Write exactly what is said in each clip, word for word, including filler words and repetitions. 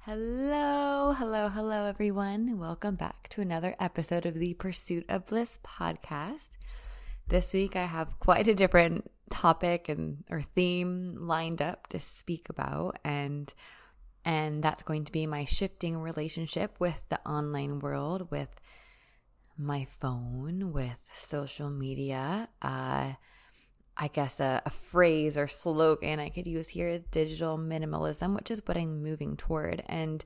Hello, hello, hello, everyone. Welcome back to another episode of the Pursuit of Bliss podcast. This week, I have quite a different topic and or theme lined up to speak about, and and that's going to be my shifting relationship with the online world, with my phone, with social media. Uh, I guess a, a phrase or slogan I could use here is digital minimalism, which is what I'm moving toward. And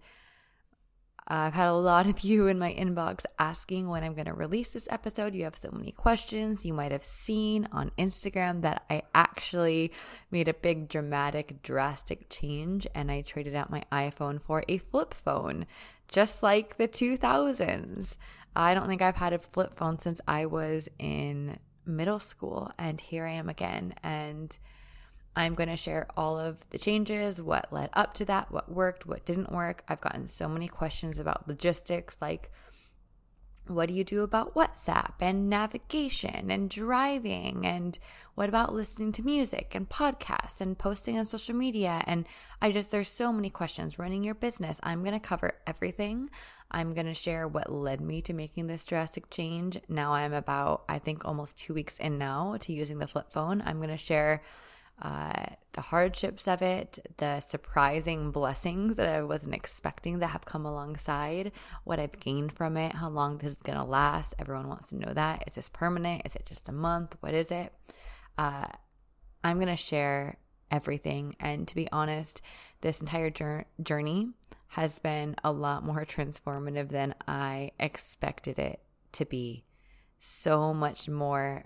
I've had a lot of you in my inbox asking when I'm going to release this episode. You have so many questions. You might have seen on Instagram that I actually made a big, dramatic, drastic change, and I traded out my iPhone for a flip phone, just like the two thousands. I don't think I've had a flip phone since I was in middle school, and here I am again, and I'm going to share all of the changes, what led up to that, what worked, what didn't work. I've gotten so many questions about logistics, like what do you do about WhatsApp and navigation and driving, and what about listening to music and podcasts and posting on social media, and I just there's so many questions. Running your business. I'm going to cover everything. I'm going to share what led me to making this drastic change. Now I'm about, I think, almost two weeks in now to using the flip phone. I'm going to share uh, the hardships of it, the surprising blessings that I wasn't expecting that have come alongside, what I've gained from it, how long this is going to last. Everyone wants to know that. Is this permanent? Is it just a month? What is it? Uh, I'm going to share everything. And to be honest, this entire jour- journey has been a lot more transformative than I expected it to be. So much more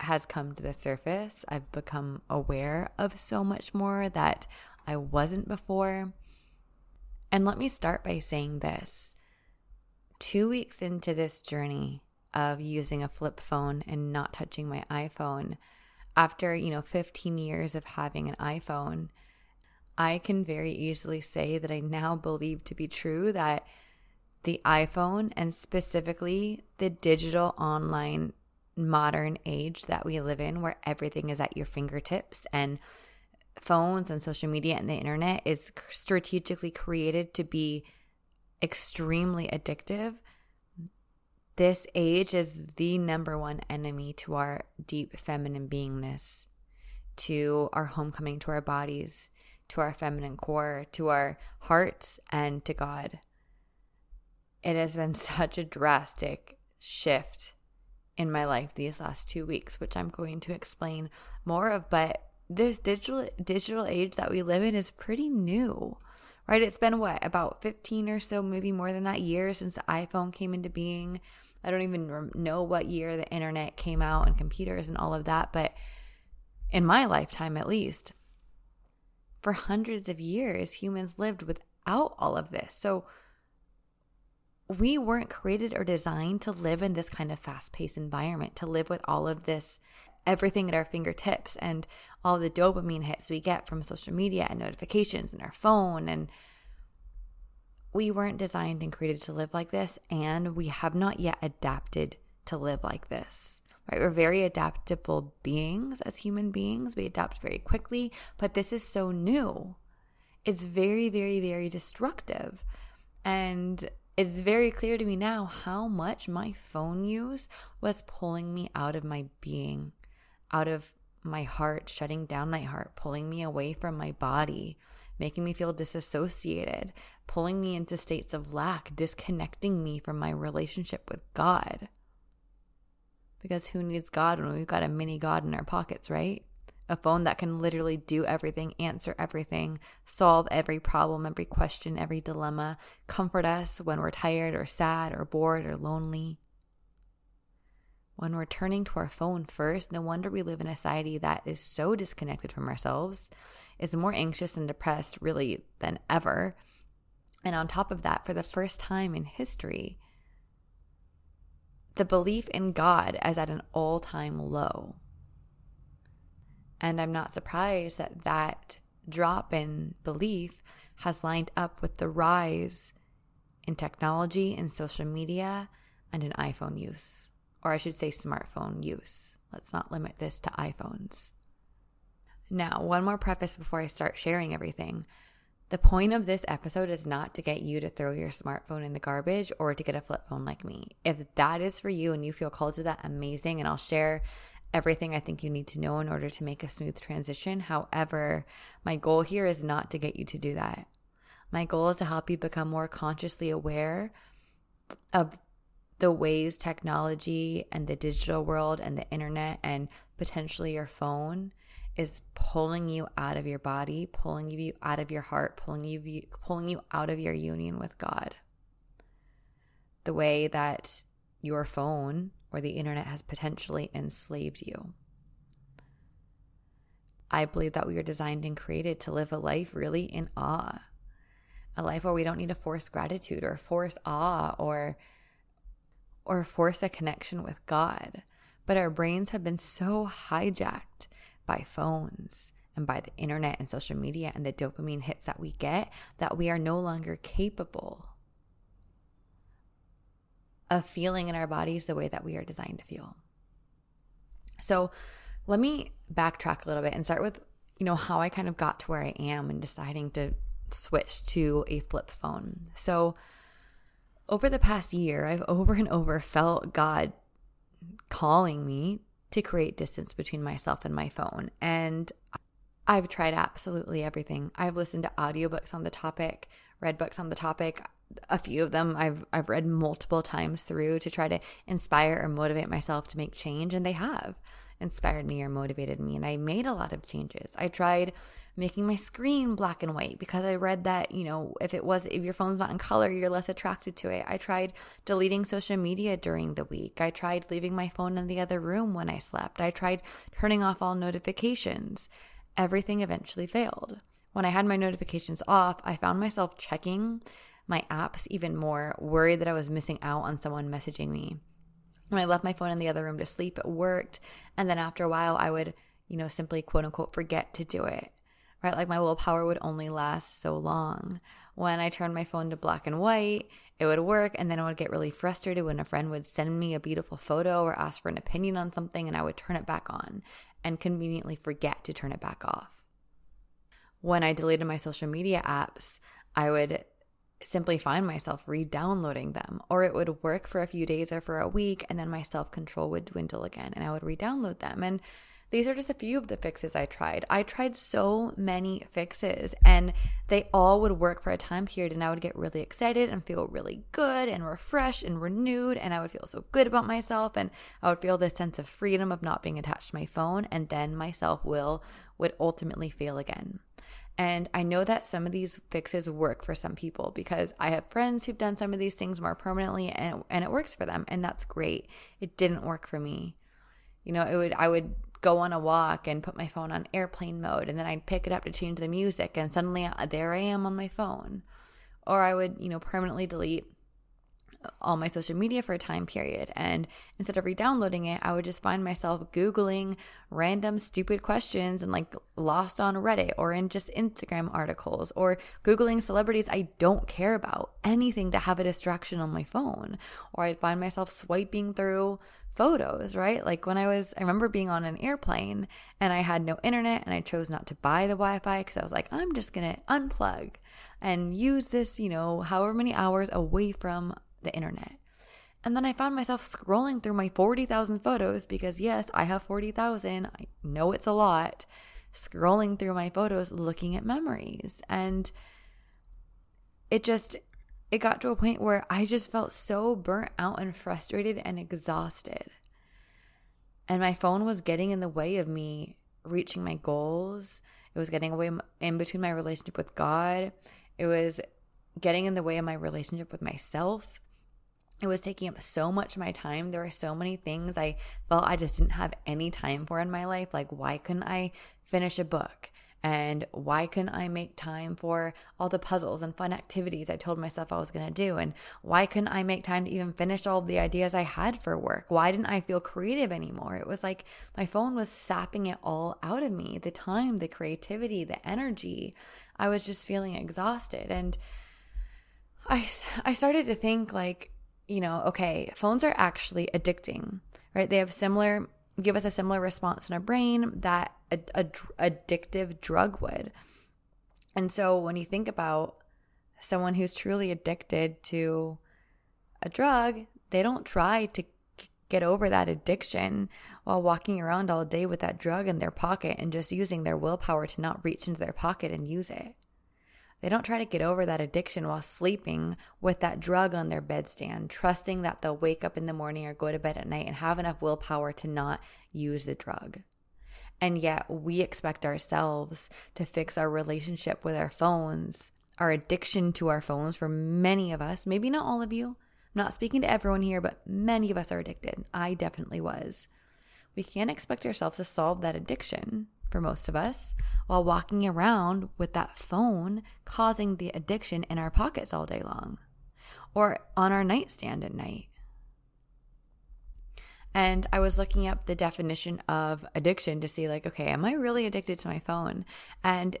has come to the surface. I've become aware of so much more that I wasn't before. And let me start by saying this. Two weeks into this journey of using a flip phone and not touching my iPhone, after, you know, fifteen years of having an iPhone, I can very easily say that I now believe to be true that the iPhone, and specifically the digital online modern age that we live in, where everything is at your fingertips, and phones and social media and the internet is strategically created to be extremely addictive. This age is the number one enemy to our deep feminine beingness, to our homecoming, to our bodies, to our feminine core, to our hearts, and to God. It has been such a drastic shift in my life these last two weeks, which I'm going to explain more of, but this digital digital age that we live in is pretty new, right? It's been what, about fifteen or so, maybe more than that, years since the iPhone came into being. I don't even know what year the internet came out and computers and all of that, but in my lifetime at least, for hundreds of years, humans lived without all of this. So we weren't created or designed to live in this kind of fast-paced environment, to live with all of this, everything at our fingertips, and all the dopamine hits we get from social media and notifications and our phone. And we weren't designed and created to live like this, and we have not yet adapted to live like this, right? We're very adaptable beings as human beings. We adapt very quickly, but this is so new. It's very, very, very destructive. And it's very clear to me now how much my phone use was pulling me out of my being, out of my heart, shutting down my heart, pulling me away from my body, making me feel disassociated, pulling me into states of lack, disconnecting me from my relationship with God. because who needs God when we've got a mini God in our pockets, right? A phone that can literally do everything, answer everything, solve every problem, every question, every dilemma, comfort us when we're tired or sad or bored or lonely. When we're turning to our phone first, no wonder we live in a society that is so disconnected from ourselves, is more anxious and depressed really than ever. And on top of that, for the first time in history, the belief in God is at an all-time low. And I'm not surprised that that drop in belief has lined up with the rise in technology and social media and in iPhone use. Or I should say smartphone use. Let's not limit this to iPhones. Now, one more preface before I start sharing everything. The point of this episode is not to get you to throw your smartphone in the garbage or to get a flip phone like me. If that is for you and you feel called to that, amazing. And I'll share everything I think you need to know in order to make a smooth transition. However, my goal here is not to get you to do that. My goal is to help you become more consciously aware of the ways technology and the digital world and the internet and potentially your phone is pulling you out of your body, pulling you out of your heart, pulling you pulling you out of your union with God. The way that your phone or the internet has potentially enslaved you. I believe that we were designed and created to live a life really in awe. A life where we don't need to force gratitude or force awe or or force a connection with God. But our brains have been so hijacked by phones and by the internet and social media and the dopamine hits that we get that we are no longer capable of feeling in our bodies the way that we are designed to feel. So let me backtrack a little bit and start with, you know, how I kind of got to where I am and deciding to switch to a flip phone. So over the past year, I've over and over felt God calling me to create distance between myself and my phone. And I've tried absolutely everything. I've listened to audiobooks on the topic, read books on the topic. A few of them I've I've read multiple times through to try to inspire or motivate myself to make change. And they have inspired me or motivated me. And I made a lot of changes. I tried making my screen black and white because I read that, you know, if it was, if your phone's not in color, you're less attracted to it. I tried deleting social media during the week. I tried leaving my phone in the other room when I slept. I tried turning off all notifications. Everything eventually failed. When I had my notifications off, I found myself checking my apps even more, worried that I was missing out on someone messaging me. When I left my phone in the other room to sleep, it worked. And then after a while, I would, you know, simply quote unquote forget to do it. Right? Like my willpower would only last so long. When I turned my phone to black and white, it would work. And then I would get really frustrated when a friend would send me a beautiful photo or ask for an opinion on something, and I would turn it back on and conveniently forget to turn it back off. When I deleted my social media apps, I would simply find myself re-downloading them, or it would work for a few days or for a week, and then my self-control would dwindle again and I would re-download them. And these are just a few of the fixes I tried. I tried so many fixes and they all would work for a time period, and I would get really excited and feel really good and refreshed and renewed, and I would feel so good about myself, and I would feel this sense of freedom of not being attached to my phone, and then my self-will would ultimately fail again. And I know that some of these fixes work for some people because I have friends who've done some of these things more permanently, and, and it works for them. And that's great. It didn't work for me. You know, it would I would go on a walk and put my phone on airplane mode, and then I'd pick it up to change the music, and suddenly there I am on my phone. Or I would, you know, permanently delete all my social media for a time period, and instead of re-downloading it, I would just find myself Googling random stupid questions and like lost on Reddit or in just Instagram articles, or Googling celebrities I don't care about, anything to have a distraction on my phone. Or I'd find myself swiping through photos, right? Like when I was, I remember being on an airplane and I had no internet, and I chose not to buy the Wi-Fi because I was like, I'm just going to unplug and use this, you know, however many hours away from the internet. And then I found myself scrolling through my forty thousand photos because yes, I have forty thousand. I know it's a lot. Scrolling through my photos, looking at memories. And it just, it got to a point where I just felt so burnt out and frustrated and exhausted. And my phone was getting in the way of me reaching my goals. It was getting away in between my relationship with God. It was getting in the way of my relationship with myself. It was taking up so much of my time. There were so many things I felt I just didn't have any time for in my life. Like, why couldn't I finish a book? And why couldn't I make time for all the puzzles and fun activities I told myself I was going to do? And why couldn't I make time to even finish all the ideas I had for work? Why didn't I feel creative anymore? It was like my phone was sapping it all out of me. The time, the creativity, the energy. I was just feeling exhausted. And I, I started to think like, you know, okay, phones are actually addicting, right? They have similar... give us a similar response in our brain that a, a, addictive drug would. And so when you think about someone who's truly addicted to a drug, they don't try to get over that addiction while walking around all day with that drug in their pocket and just using their willpower to not reach into their pocket and use it. They don't try to get over that addiction while sleeping with that drug on their bedstand, trusting that they'll wake up in the morning or go to bed at night and have enough willpower to not use the drug. And yet we expect ourselves to fix our relationship with our phones, our addiction to our phones. For many of us, maybe not all of you, I'm not speaking to everyone here, but many of us are addicted. I definitely was. We can't expect ourselves to solve that addiction for most of us, while walking around with that phone causing the addiction in our pockets all day long or on our nightstand at night. And I was looking up the definition of addiction to see like, okay, am I really addicted to my phone? And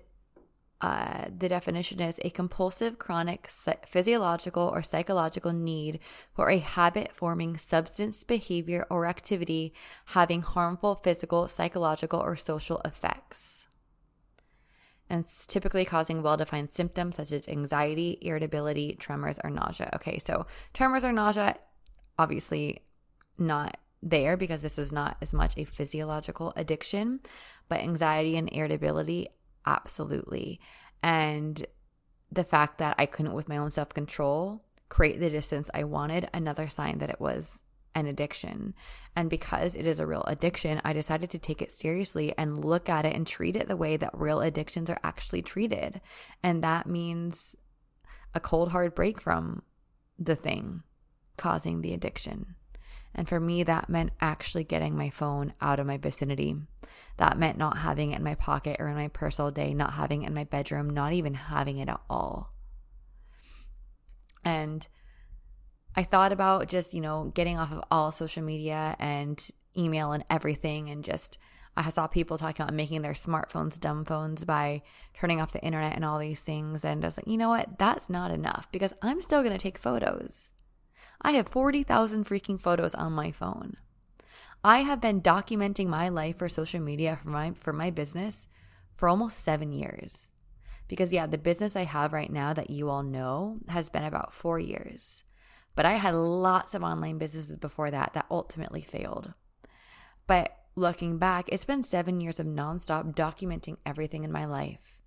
uh, the definition is a compulsive, chronic, physiological or psychological need for a habit-forming substance, behavior, or activity having harmful physical, psychological, or social effects. And it's typically causing well-defined symptoms such as anxiety, irritability, tremors, or nausea. Okay, so tremors or nausea, obviously not there because this is not as much a physiological addiction, but anxiety and irritability, absolutely. And the fact that I couldn't, with my own self-control, create the distance I wanted, another sign that it was an addiction. And because it is a real addiction, I decided to take it seriously and look at it and treat it the way that real addictions are actually treated. And that means a cold, hard break from the thing causing the addiction. And for me, that meant actually getting my phone out of my vicinity. That meant not having it in my pocket or in my purse all day, not having it in my bedroom, not even having it at all. And I thought about just, you know, getting off of all social media and email and everything. And just, I saw people talking about making their smartphones dumb phones by turning off the internet and all these things. And I was like, you know what? That's not enough, because I'm still going to take photos. I have forty thousand freaking photos on my phone. I have been documenting my life for social media, for my for my business, for almost seven years. Because yeah, the business I have right now that you all know has been about four years. But I had lots of online businesses before that that ultimately failed. But looking back, it's been seven years of nonstop documenting everything in my life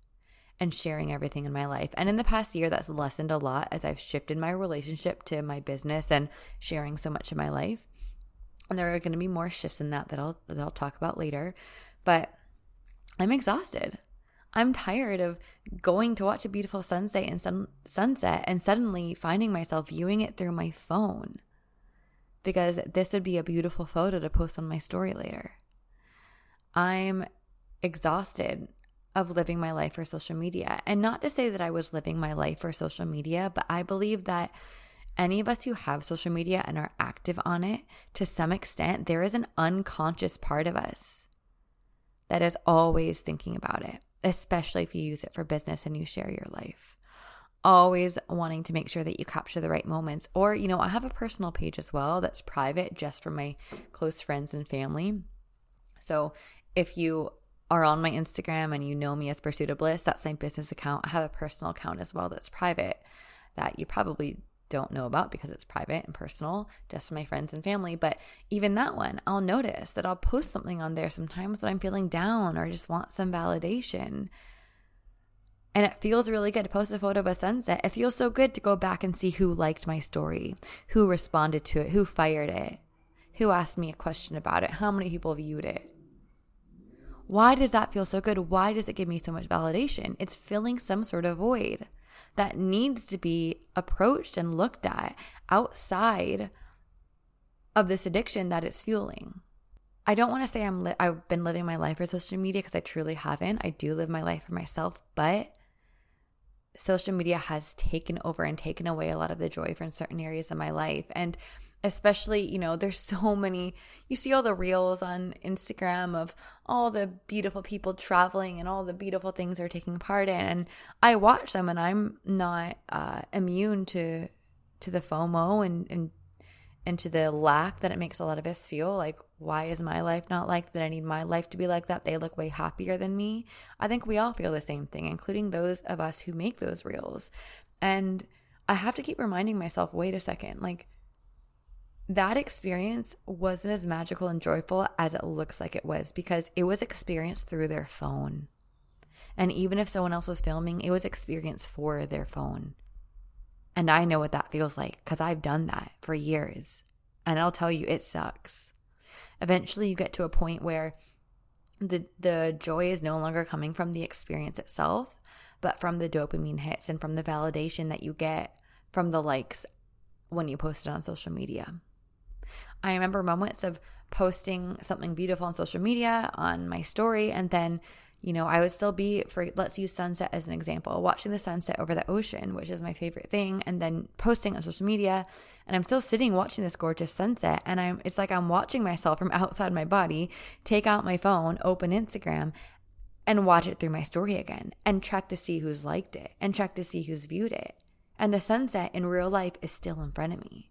and sharing everything in my life. And in the past year, that's lessened a lot as I've shifted my relationship to my business and sharing so much of my life. And there are going to be more shifts in that that I'll, that I'll talk about later. But I'm exhausted. I'm tired of going to watch a beautiful sunset and sun, sunset and suddenly finding myself viewing it through my phone, because this would be a beautiful photo to post on my story later. I'm exhausted of living my life for social media. And not to say that I was living my life for social media, but I believe that any of us who have social media and are active on it, to some extent, there is an unconscious part of us that is always thinking about it, especially if you use it for business and you share your life. Always wanting to make sure that you capture the right moments. Or, you know, I have a personal page as well that's private just for my close friends and family. So if you are on my Instagram and you know me as Pursuit of Bliss, that's my business account. I have a personal account as well that's private that you probably don't know about because it's private and personal, just my friends and family. But even that one, I'll notice that I'll post something on there sometimes when I'm feeling down or just want some validation. And it feels really good to post a photo of a sunset. It feels so good to go back and see who liked my story, who responded to it, who fired it, who asked me a question about it, how many people viewed it. Why does that feel so good? Why does it give me so much validation? It's filling some sort of void that needs to be approached and looked at outside of this addiction that it's fueling. I don't want to say I'm li- I've been living my life for social media, because I truly haven't. I do live my life for myself, but social media has taken over and taken away a lot of the joy from certain areas of my life. And especially, you know, there's so many, you see all the reels on Instagram of all the beautiful people traveling and all the beautiful things they're taking part in. And I watch them, and I'm not uh, immune to to the FOMO and, and, and to the lack that it makes a lot of us feel. Like, why is my life not like that? I need my life to be like that. They look way happier than me. I think we all feel the same thing, including those of us who make those reels. And I have to keep reminding myself, wait a second, like, that experience wasn't as magical and joyful as it looks like it was, because it was experienced through their phone. And even if someone else was filming, it was experienced for their phone. And I know what that feels like, because I've done that for years. And I'll tell you, it sucks. Eventually you get to a point where the the joy is no longer coming from the experience itself, but from the dopamine hits and from the validation that you get from the likes when you post it on social media. I remember moments of posting something beautiful on social media, on my story, and then, you know, I would still be, for let's use sunset as an example, watching the sunset over the ocean, which is my favorite thing, and then posting on social media, and I'm still sitting watching this gorgeous sunset, and I'm it's like I'm watching myself from outside my body, take out my phone, open Instagram, and watch it through my story again, and check to see who's liked it, and check to see who's viewed it. And the sunset in real life is still in front of me.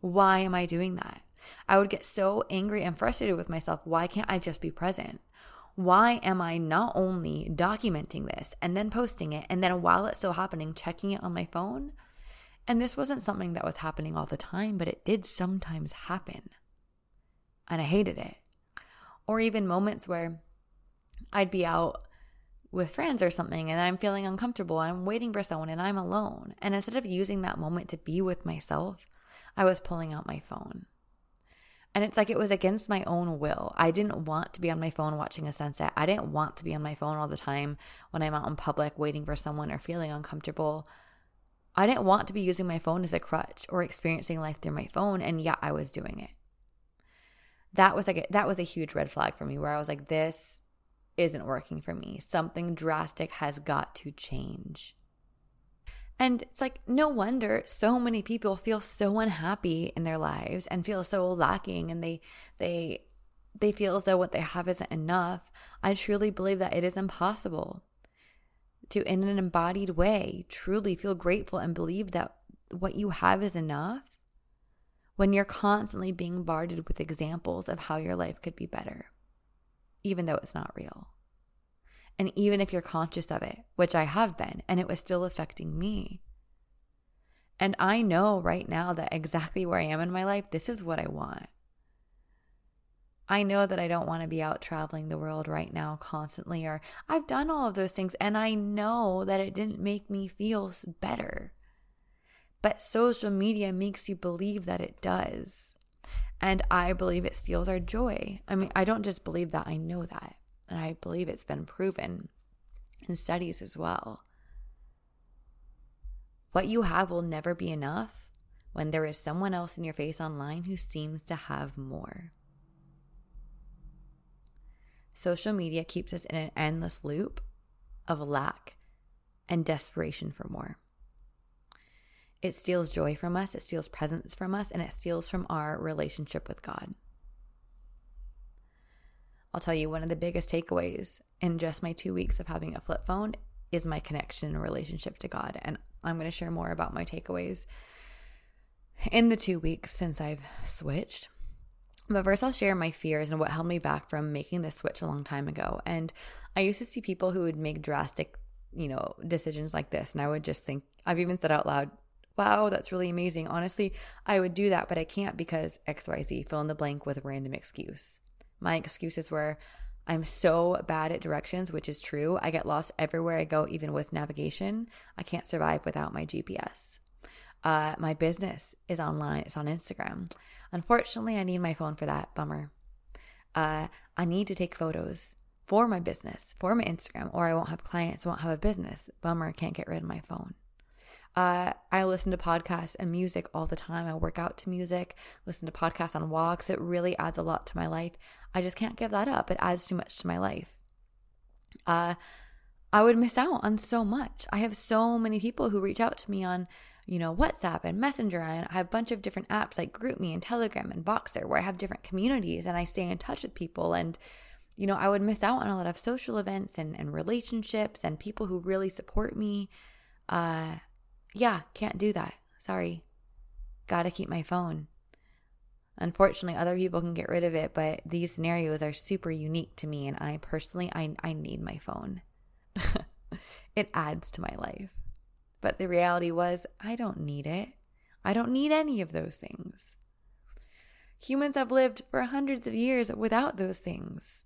Why am I doing that? I would get so angry and frustrated with myself. Why can't I just be present? Why am I not only documenting this and then posting it, and then while it's still happening, checking it on my phone? And this wasn't something that was happening all the time, but it did sometimes happen. And I hated it. Or even moments where I'd be out with friends or something, and I'm feeling uncomfortable. I'm waiting for someone and I'm alone. And instead of using that moment to be with myself, I was pulling out my phone. And it's like it was against my own will. I didn't want to be on my phone watching a sunset. I didn't want to be on my phone all the time when I'm out in public waiting for someone or feeling uncomfortable. I didn't want to be using my phone as a crutch or experiencing life through my phone, and yet I was doing it. That was like a, that was a huge red flag for me, where I was like, this isn't working for me. Something drastic has got to change. And it's like, no wonder so many people feel so unhappy in their lives and feel so lacking, and they they they feel as though what they have isn't enough. I truly believe that it is impossible to, in an embodied way, truly feel grateful and believe that what you have is enough when you're constantly being bombarded with examples of how your life could be better, even though it's not real. And even if you're conscious of it, which I have been, and it was still affecting me. And I know right now that exactly where I am in my life, this is what I want. I know that I don't want to be out traveling the world right now constantly, or I've done all of those things, and I know that it didn't make me feel better. But social media makes you believe that it does. And I believe it steals our joy. I mean, I don't just believe that, I know that. And I believe it's been proven in studies as well. What you have will never be enough when there is someone else in your face online who seems to have more. Social media keeps us in an endless loop of lack and desperation for more. It steals joy from us, it steals presence from us, and it steals from our relationship with God. I'll tell you, one of the biggest takeaways in just my two weeks of having a flip phone is my connection and relationship to God. And I'm going to share more about my takeaways in the two weeks since I've switched. But first, I'll share my fears and what held me back from making this switch a long time ago. And I used to see people who would make drastic, you know, decisions like this. And I would just think, I've even said out loud, wow, that's really amazing. Honestly, I would do that, but I can't because X Y Z, fill in the blank with a random excuse. My excuses were, I'm so bad at directions, which is true. I get lost everywhere I go, even with navigation. I can't survive without my G P S. Uh, my business is online. It's on Instagram. Unfortunately, I need my phone for that. Bummer. Uh, I need to take photos for my business, for my Instagram, or I won't have clients, won't have a business. Bummer, can't get rid of my phone. Uh, I listen to podcasts and music all the time. I work out to music, listen to podcasts on walks. It really adds a lot to my life. I just can't give that up. It adds too much to my life. Uh, I would miss out on so much. I have so many people who reach out to me on, you know, WhatsApp and Messenger. I have a bunch of different apps like GroupMe and Telegram and Boxer where I have different communities and I stay in touch with people. And, you know, I would miss out on a lot of social events and, and relationships and people who really support me. Uh, yeah, can't do that. Sorry. Gotta keep my phone. Unfortunately, other people can get rid of it, but these scenarios are super unique to me. And I personally, I, I need my phone. It adds to my life. But the reality was, I don't need it. I don't need any of those things. Humans have lived for hundreds of years without those things.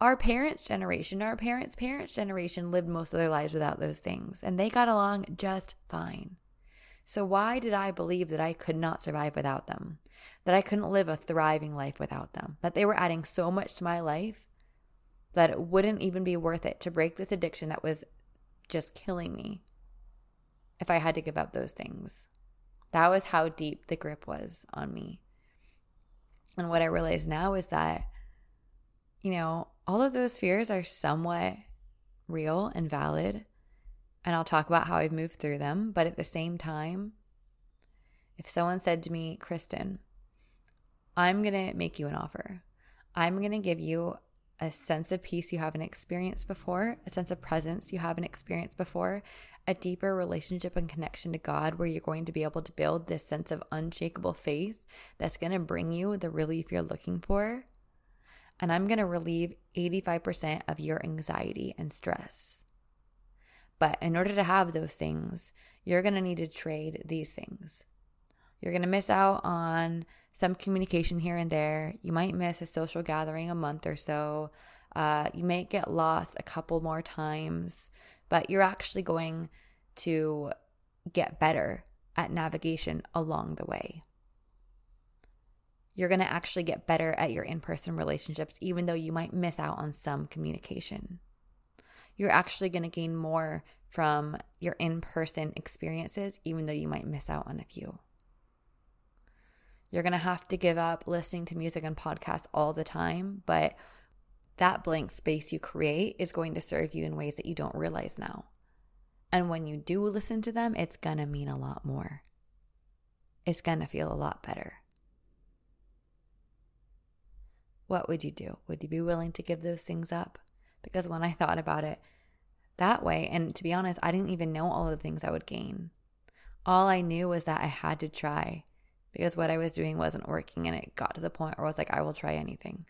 Our parents' generation, our parents' parents' generation lived most of their lives without those things, and they got along just fine. So why did I believe that I could not survive without them, that I couldn't live a thriving life without them, that they were adding so much to my life that it wouldn't even be worth it to break this addiction that was just killing me if I had to give up those things? That was how deep the grip was on me. And what I realize now is that, you know, all of those fears are somewhat real and valid. And I'll talk about how I've moved through them. But at the same time, if someone said to me, Kristen, I'm going to make you an offer. I'm going to give you a sense of peace you haven't experienced before, a sense of presence you haven't experienced before, a deeper relationship and connection to God where you're going to be able to build this sense of unshakable faith that's going to bring you the relief you're looking for. And I'm going to relieve eighty-five percent of your anxiety and stress. But in order to have those things, you're going to need to trade these things. You're going to miss out on some communication here and there. You might miss a social gathering a month or so. Uh, you might get lost a couple more times, but you're actually going to get better at navigation along the way. You're going to actually get better at your in-person relationships, even though you might miss out on some communication. You're actually going to gain more from your in-person experiences, even though you might miss out on a few. You're going to have to give up listening to music and podcasts all the time, but that blank space you create is going to serve you in ways that you don't realize now. And when you do listen to them, it's going to mean a lot more. It's going to feel a lot better. What would you do? Would you be willing to give those things up? Because when I thought about it that way, and to be honest, I didn't even know all the things I would gain. All I knew was that I had to try. Because what I was doing wasn't working, and it got to the point where I was like, I will try anything.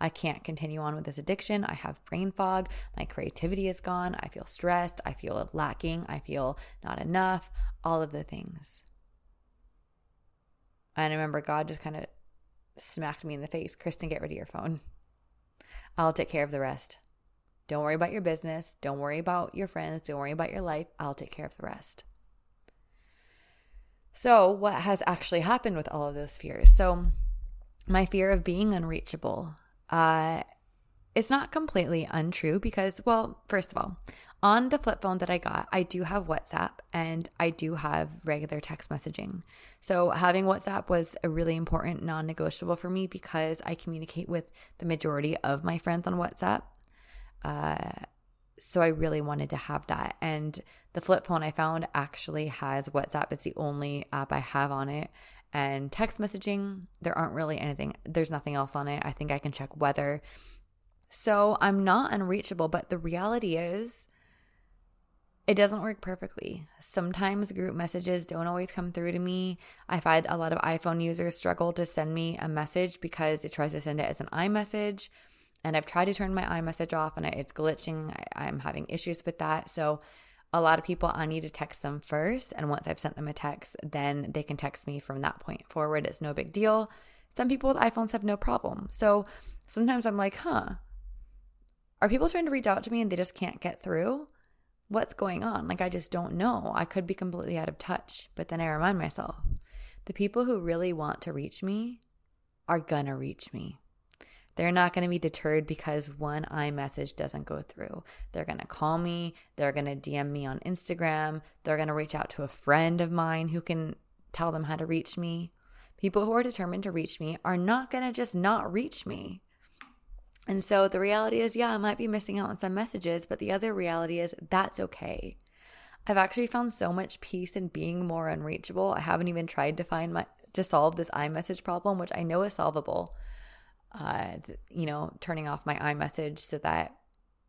I can't continue on with this addiction. I have brain fog. My creativity is gone. I feel stressed. I feel lacking. I feel not enough. All of the things. And I remember God just kind of smacked me in the face. Kristen, get rid of your phone. I'll take care of the rest. Don't worry about your business. Don't worry about your friends. Don't worry about your life. I'll take care of the rest. So what has actually happened with all of those fears? So my fear of being unreachable, uh, it's not completely untrue because, well, first of all, on the flip phone that I got, I do have WhatsApp and I do have regular text messaging. So having WhatsApp was a really important non-negotiable for me because I communicate with the majority of my friends on WhatsApp. Uh So I really wanted to have that. And the flip phone I found actually has WhatsApp. It's the only app I have on it. And text messaging, there aren't really anything. There's nothing else on it. I think I can check weather. So I'm not unreachable, but the reality is it doesn't work perfectly. Sometimes group messages don't always come through to me. I find a lot of iPhone users struggle to send me a message because it tries to send it as an iMessage. And I've tried to turn my iMessage off and it's glitching. I, I'm having issues with that. So a lot of people, I need to text them first. And once I've sent them a text, then they can text me from that point forward. It's no big deal. Some people with iPhones have no problem. So sometimes I'm like, huh, are people trying to reach out to me and they just can't get through? what's going on? Like, I just don't know. I could be completely out of touch. But then I remind myself, the people who really want to reach me are going to reach me. They're not going to be deterred because one iMessage doesn't go through. They're going to call me. They're going to D M me on Instagram. They're going to reach out to a friend of mine who can tell them how to reach me. People who are determined to reach me are not going to just not reach me. And so the reality is, yeah, I might be missing out on some messages, but the other reality is that's okay. I've actually found so much peace in being more unreachable. I haven't even tried to find my to solve this iMessage problem, which I know is solvable. Uh, you know, turning off my iMessage so that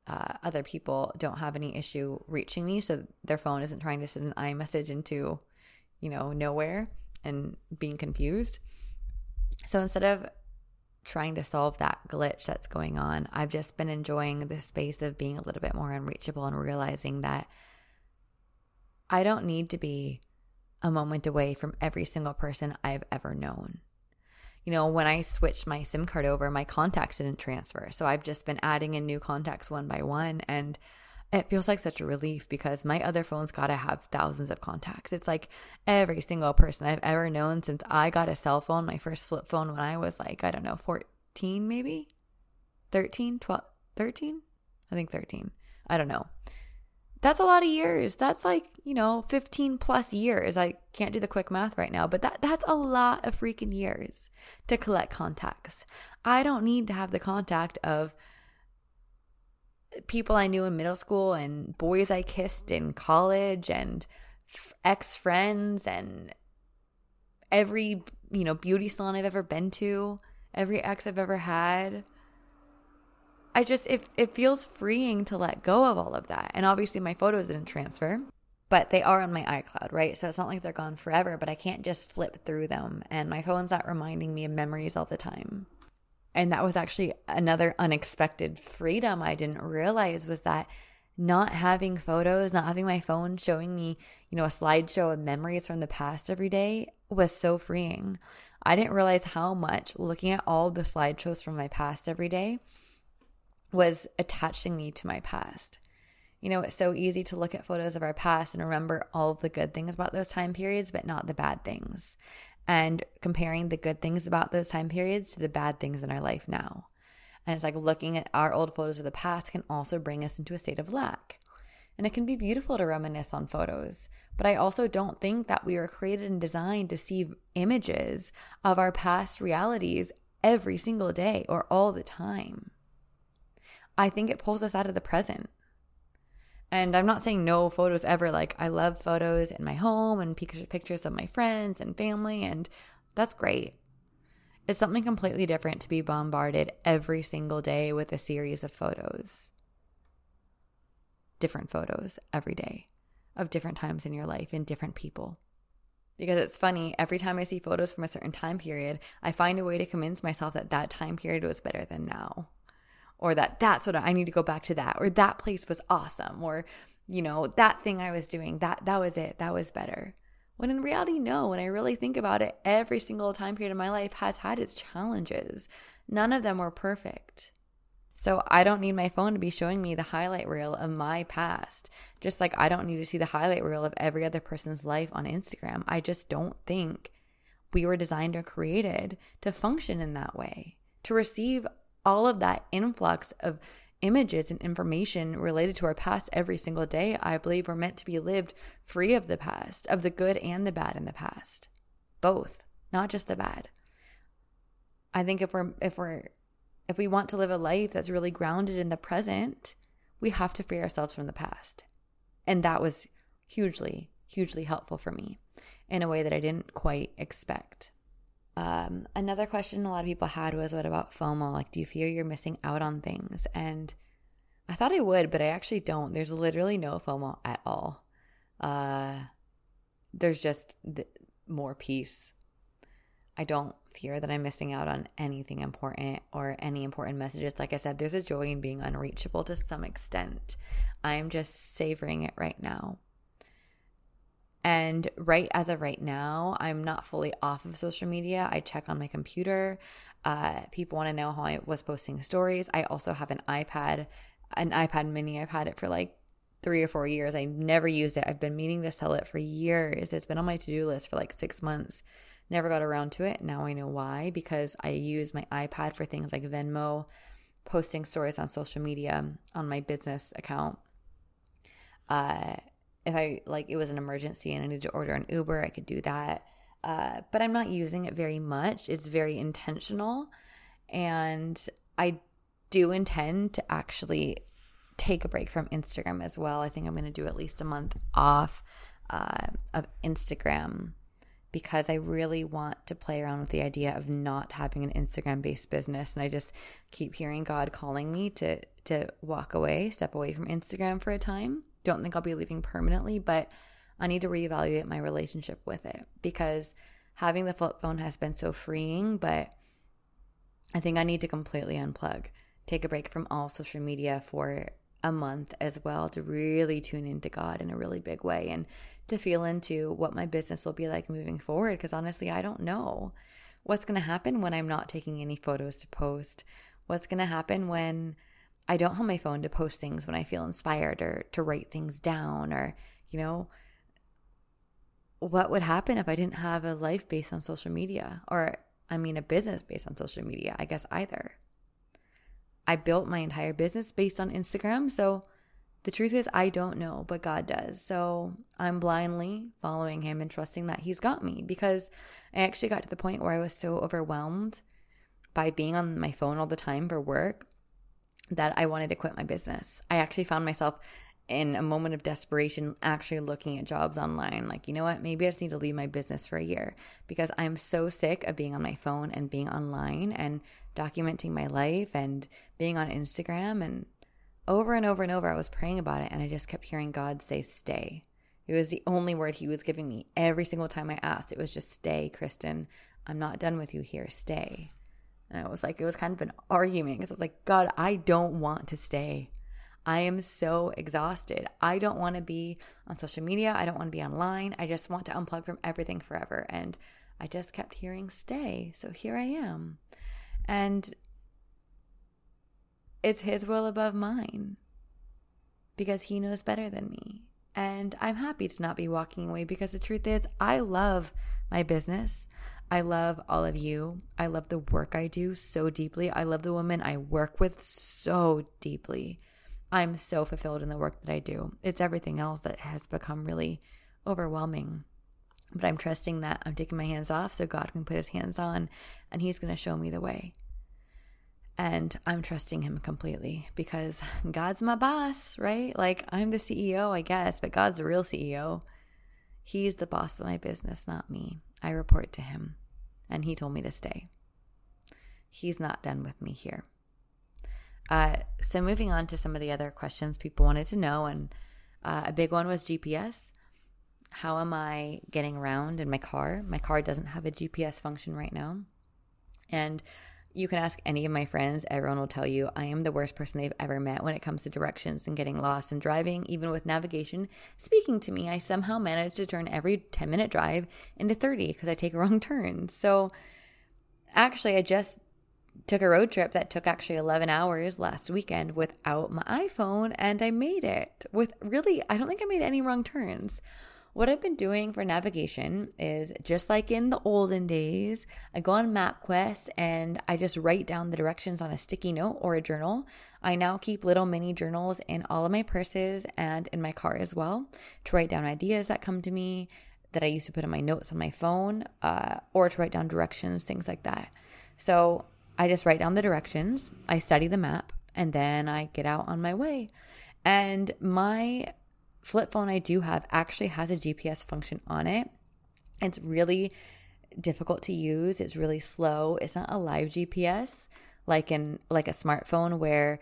uh, other people don't have any issue reaching me, so their phone isn't trying to send an iMessage into, you know, nowhere and being confused. So instead of trying to solve that glitch that's going on, I've just been enjoying the space of being a little bit more unreachable and realizing that I don't need to be a moment away from every single person I've ever known. You know, when I switched my SIM card over, my contacts didn't transfer. So I've just been adding in new contacts one by one. And it feels like such a relief because my other phone's got to have thousands of contacts. It's like every single person I've ever known since I got a cell phone, my first flip phone when I was like, I don't know, fourteen maybe? thirteen, twelve, thirteen? I think thirteen. I don't know. That's a lot of years. That's like, you know, fifteen plus years. I can't do the quick math right now, but that that's a lot of freaking years to collect contacts. I don't need to have the contact of people I knew in middle school and boys I kissed in college and f- ex-friends and every, you know, beauty salon I've ever been to, every ex I've ever had. I just, it, it feels freeing to let go of all of that. And obviously my photos didn't transfer, but they are on my iCloud, right? So it's not like they're gone forever, but I can't just flip through them. And my phone's not reminding me of memories all the time. And that was actually another unexpected freedom I didn't realize, was that not having photos, not having my phone showing me, you know, a slideshow of memories from the past every day was so freeing. I didn't realize how much looking at all the slideshows from my past every day was attaching me to my past. You know, it's so easy to look at photos of our past and remember all of the good things about those time periods, but not the bad things. And comparing the good things about those time periods to the bad things in our life now. And it's like looking at our old photos of the past can also bring us into a state of lack. And it can be beautiful to reminisce on photos, but I also don't think that we were created and designed to see images of our past realities every single day or all the time. I think it pulls us out of the present. And I'm not saying no photos ever. Like, I love photos in my home and pictures of my friends and family, and that's great. It's something completely different to be bombarded every single day with a series of photos. Different photos every day of different times in your life and different people. Because it's funny, every time I see photos from a certain time period, I find a way to convince myself that that time period was better than now. Or that that's what I need to go back to, that, or that place was awesome, or, you know, that thing I was doing, that that was it, that was better. When in reality, no, when I really think about it, every single time period of my life has had its challenges. None of them were perfect. So I don't need my phone to be showing me the highlight reel of my past, just like I don't need to see the highlight reel of every other person's life on Instagram. I just don't think we were designed or created to function in that way, to receive all of that influx of images and information related to our past every single day. I believe we're meant to be lived free of the past, of the good and the bad in the past. Both, not just the bad. I think if we're if we're if we want to live a life that's really grounded in the present, we have to free ourselves from the past. And that was hugely, hugely helpful for me in a way that I didn't quite expect. Um, another question a lot of people had was, what about FOMO? Like, do you fear you're missing out on things? And I thought I would, but I actually don't. There's literally no FOMO at all. Uh, there's just th- more peace. I don't fear that I'm missing out on anything important or any important messages. Like I said, there's a joy in being unreachable to some extent. I'm just savoring it right now. And right as of right now, I'm not fully off of social media. I check on my computer. Uh, people want to know how I was posting stories. I also have an iPad, an iPad mini. I've had it for like three or four years. I never used it. I've been meaning to sell it for years. It's been on my to-do list for like six months. Never got around to it. Now I know why, because I use my iPad for things like Venmo, posting stories on social media, on my business account. Uh, if I like it was an emergency and I needed to order an Uber, I could do that. Uh, but I'm not using it very much. It's very intentional. And I do intend to actually take a break from Instagram as well. I think I'm going to do at least a month off uh, of Instagram, because I really want to play around with the idea of not having an Instagram-based business. And I just keep hearing God calling me to to walk away, step away from Instagram for a time. Don't think I'll be leaving permanently, but I need to reevaluate my relationship with it, because having the flip phone has been so freeing, but I think I need to completely unplug, take a break from all social media for a month as well, to really tune into God in a really big way and to feel into what my business will be like moving forward. Because honestly, I don't know what's going to happen when I'm not taking any photos to post, what's going to happen when I don't have my phone to post things when I feel inspired, or to write things down, or, you know, what would happen if I didn't have a life based on social media, or I mean a business based on social media, I guess either. I built my entire business based on Instagram. So the truth is, I don't know, but God does. So I'm blindly following him and trusting that he's got me, because I actually got to the point where I was so overwhelmed by being on my phone all the time for work that I wanted to quit my business. I actually found myself in a moment of desperation actually looking at jobs online. Like, you know what? Maybe I just need to leave my business for a year, because I'm so sick of being on my phone and being online and documenting my life and being on Instagram. And over and over and over, I was praying about it, and I just kept hearing God say, stay. It was the only word he was giving me every single time I asked. It was just, stay, Kristen. I'm not done with you here. Stay. And I was like, it was kind of an argument, because I was like, God, I don't want to stay. I am so exhausted. I don't want to be on social media. I don't want to be online. I just want to unplug from everything forever. And I just kept hearing stay. So here I am. And it's his will above mine, because he knows better than me. And I'm happy to not be walking away, because the truth is, I love my business. I love all of you. I love the work I do so deeply. I love the women I work with so deeply. I'm so fulfilled in the work that I do. It's everything else that has become really overwhelming. But I'm trusting that I'm taking my hands off so God can put his hands on, and he's going to show me the way. And I'm trusting him completely, because God's my boss, right? Like, I'm the C E O, I guess, but God's the real C E O. He's the boss of my business, not me. I report to him, and he told me to stay. He's not done with me here. Uh, so moving on to some of the other questions people wanted to know, and uh, a big one was G P S. How am I getting around in my car? My car doesn't have a G P S function right now. And you can ask any of my friends, everyone will tell you I am the worst person they've ever met when it comes to directions and getting lost and driving. Even with navigation speaking to me, I somehow manage to turn every ten minute drive into thirty because I take a wrong turn. So actually I just took a road trip that took actually eleven hours last weekend without my iPhone, and I made it with really, I don't think I made any wrong turns. What I've been doing for navigation is, just like in the olden days, I go on MapQuest and I just write down the directions on a sticky note or a journal. I now keep little mini journals in all of my purses and in my car as well, to write down ideas that come to me that I used to put in my notes on my phone, uh, or to write down directions, things like that. So I just write down the directions, I study the map, and then I get out on my way. And my flip phone I do have actually has a G P S function on it. It's really difficult to use. It's really slow. It's not a live G P S like in like a smartphone where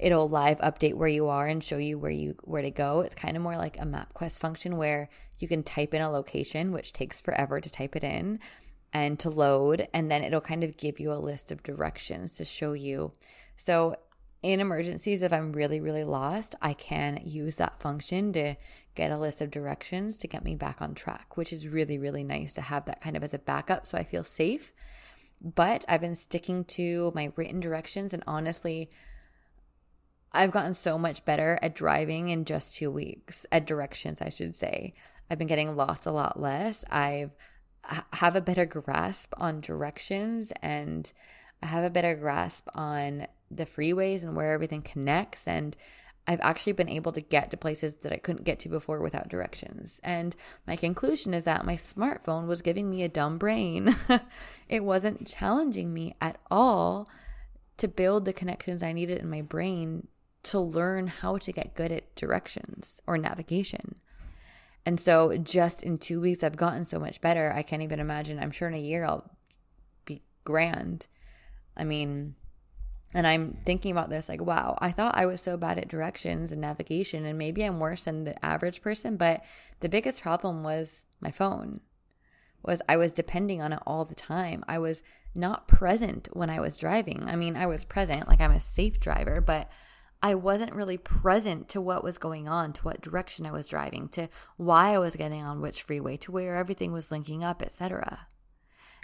it'll live update where you are and show you where you where to go. It's kind of more like a MapQuest function where you can type in a location, which takes forever to type it in and to load, and then it'll kind of give you a list of directions to show you. So in emergencies, if I'm really, really lost, I can use that function to get a list of directions to get me back on track, which is really, really nice to have that kind of as a backup so I feel safe. But I've been sticking to my written directions, and honestly, I've gotten so much better at driving in just two weeks, at directions, I should say. I've been getting lost a lot less. I've have a better grasp on directions, and I have a better grasp on the freeways and where everything connects, and I've actually been able to get to places that I couldn't get to before without directions. And my conclusion is that my smartphone was giving me a dumb brain. It wasn't challenging me at all to build the connections I needed in my brain to learn how to get good at directions or navigation. And so just in two weeks, I've gotten so much better. I can't even imagine. I'm sure in a year I'll be grand. I mean, and I'm thinking about this like, wow, I thought I was so bad at directions and navigation, and maybe I'm worse than the average person, but the biggest problem was my phone, was I was depending on it all the time. I was not present when I was driving. I mean, I was present, like I'm a safe driver, but I wasn't really present to what was going on, to what direction I was driving, to why I was getting on which freeway, to where everything was linking up, et cetera.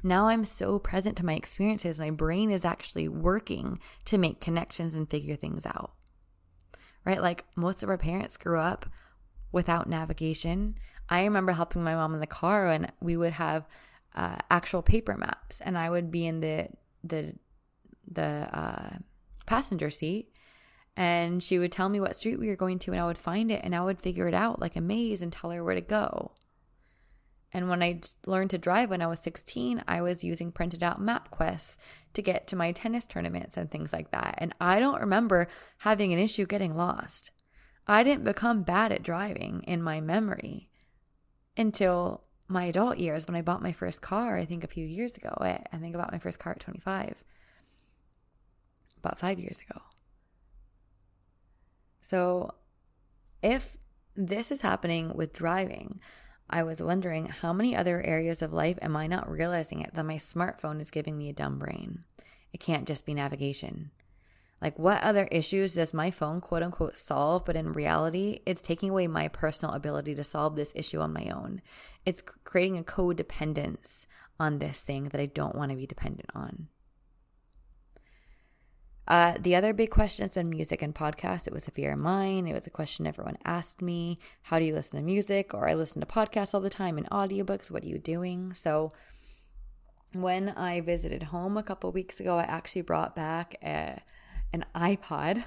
Now I'm so present to my experiences, my brain is actually working to make connections and figure things out, right? Like most of our parents grew up without navigation. I remember helping my mom in the car, and we would have uh, actual paper maps, and I would be in the the the uh, passenger seat. And she would tell me what street we were going to, and I would find it, and I would figure it out like a maze and tell her where to go. And when I learned to drive when I was sixteen, I was using printed out MapQuest to get to my tennis tournaments and things like that. And I don't remember having an issue getting lost. I didn't become bad at driving in my memory until my adult years when I bought my first car, I think a few years ago. I, I think I bought my first car at twenty-five, about five years ago. So if this is happening with driving, I was wondering how many other areas of life am I not realizing it that my smartphone is giving me a dumb brain? It can't just be navigation. Like what other issues does my phone quote unquote solve? But in reality, it's taking away my personal ability to solve this issue on my own. It's creating a codependence on this thing that I don't want to be dependent on. Uh, the other big question has been music and podcasts. It was a fear of mine. It was a question everyone asked me. How do you listen to music? Or I listen to podcasts all the time and audiobooks. What are you doing? So when I visited home a couple weeks ago, I actually brought back a, an iPod,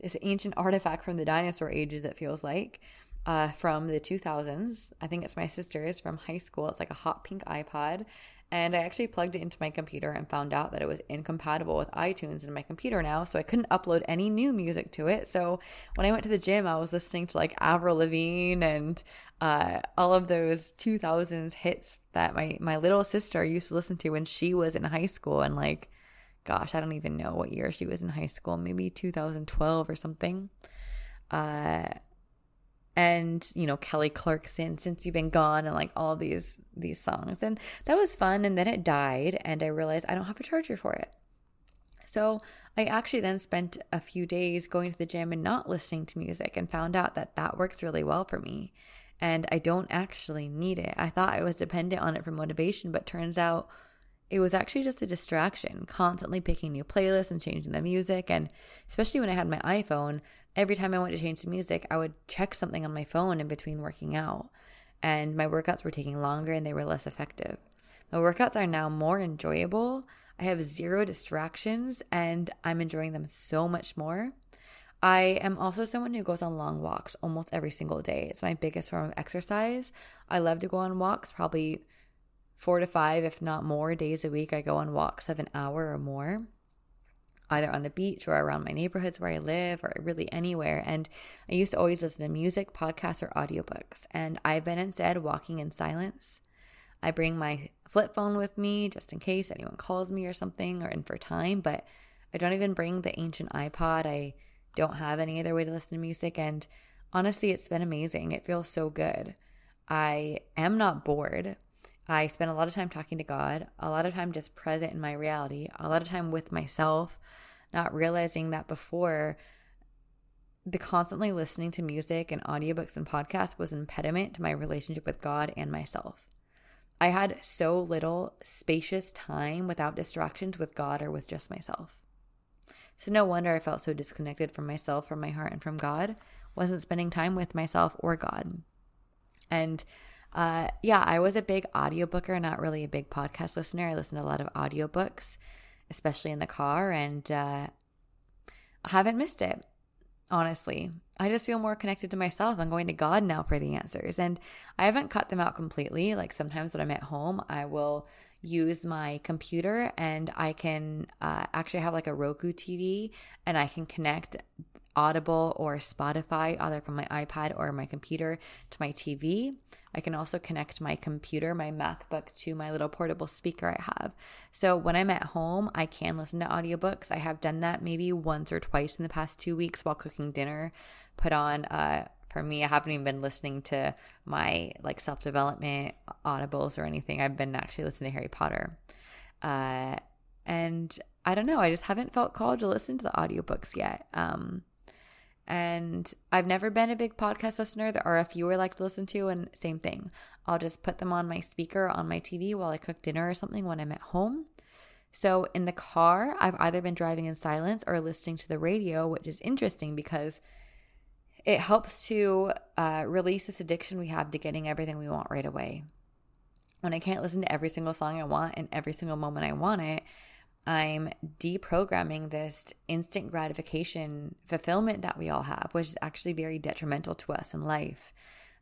this ancient artifact from the dinosaur ages, it feels like, uh, from the two thousands. I think it's my sister's from high school. It's like a hot pink iPod. And I actually plugged it into my computer and found out that it was incompatible with iTunes in my computer now, so I couldn't upload any new music to it. So when I went to the gym, I was listening to like Avril Lavigne and uh, all of those two thousands hits that my, my little sister used to listen to when she was in high school. And like, gosh, I don't even know what year she was in high school, maybe two thousand twelve or something. Uh, and, you know, Kelly Clarkson, Since You've Been Gone, and like all these these songs. And that was fun. And then it died, and I realized I don't have a charger for it. So I actually then spent a few days going to the gym and not listening to music, and found out that that works really well for me. And I don't actually need it. I thought I was dependent on it for motivation, but turns out it was actually just a distraction, constantly picking new playlists and changing the music. And especially when I had my iPhone, every time I went to change the music, I would check something on my phone in between working out. And my workouts were taking longer, and they were less effective. My workouts are now more enjoyable. I have zero distractions, and I'm enjoying them so much more. I am also someone who goes on long walks almost every single day. It's my biggest form of exercise. I love to go on walks, probably four to five, if not more, days a week. I go on walks of an hour or more, either on the beach or around my neighborhoods where I live, or really anywhere. And I used to always listen to music, podcasts, or audiobooks. And I've been instead walking in silence. I bring my flip phone with me just in case anyone calls me or something, or in for time, but I don't even bring the ancient iPod. I don't have any other way to listen to music. And honestly, it's been amazing. It feels so good. I am not bored. I spend a lot of time talking to God, a lot of time just present in my reality, a lot of time with myself, not realizing that before, the constantly listening to music and audiobooks and podcasts was an impediment to my relationship with God and myself. I had so little spacious time without distractions with God or with just myself. So no wonder I felt so disconnected from myself, from my heart, and from God. Wasn't spending time with myself or God. And uh, yeah, I was a big audiobooker, not really a big podcast listener. I listened to a lot of audiobooks, especially in the car, and uh, I haven't missed it, honestly. I just feel more connected to myself. I'm going to God now for the answers. And I haven't cut them out completely. Like sometimes when I'm at home, I will use my computer and I can uh, actually have like a Roku T V and I can connect Audible or Spotify either from my iPad or my computer to my T V. I can also connect my computer, my MacBook, to my little portable speaker I have. So when I'm at home, I can listen to audiobooks. I have done that maybe once or twice in the past two weeks while cooking dinner. Put on, uh, for me, I haven't even been listening to my like self-development audibles or anything. I've been actually listening to Harry Potter. Uh, and I don't know, I just haven't felt called to listen to the audiobooks yet. Um, And I've never been a big podcast listener. There are a few I like to listen to, and same thing. I'll just put them on my speaker on my T V while I cook dinner or something when I'm at home. So in the car, I've either been driving in silence or listening to the radio, which is interesting because it helps to uh, release this addiction we have to getting everything we want right away. When I can't listen to every single song I want and every single moment I want it, I'm deprogramming this instant gratification fulfillment that we all have, which is actually very detrimental to us in life.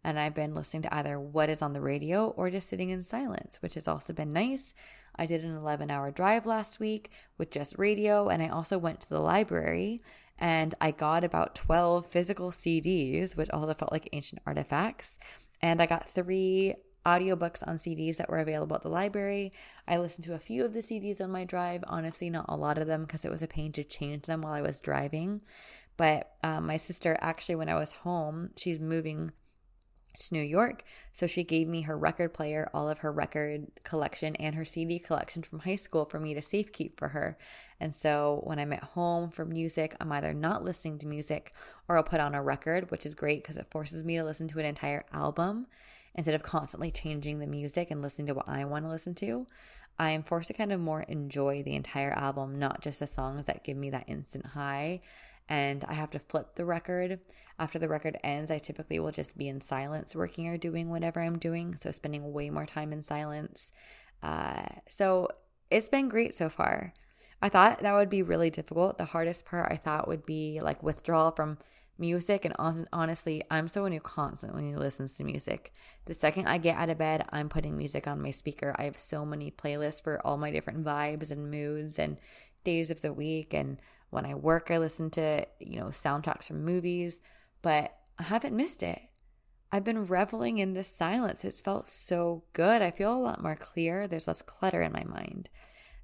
And I've been listening to either what is on the radio or just sitting in silence, which has also been nice. I did an eleven hour drive last week with just radio, and I also went to the library and I got about twelve physical C Ds, which also felt like ancient artifacts. And I got three audiobooks on C Ds that were available at the library. I listened to a few of the C Ds on my drive, honestly not a lot of them because it was a pain to change them while I was driving. But um, my sister actually, when I was home, she's moving to New York, so she gave me her record player, all of her record collection and her C D collection from high school for me to safekeep for her. And so when I'm at home for music, I'm either not listening to music or I'll put on a record, which is great because it forces me to listen to an entire album instead of constantly changing the music and listening to what I want to listen to. I am forced to kind of more enjoy the entire album, not just the songs that give me that instant high. And I have to flip the record. After the record ends, I typically will just be in silence working or doing whatever I'm doing, so spending way more time in silence. Uh, so it's been great so far. I thought that would be really difficult. The hardest part I thought would be like withdrawal from music, and honestly, I'm someone who constantly listens to music. The second I get out of bed, I'm putting music on my speaker. I have so many playlists for all my different vibes and moods and days of the week. And when I work, I listen to, you know, soundtracks from movies, but I haven't missed it. I've been reveling in this silence. It's felt so good. I feel a lot more clear. There's less clutter in my mind.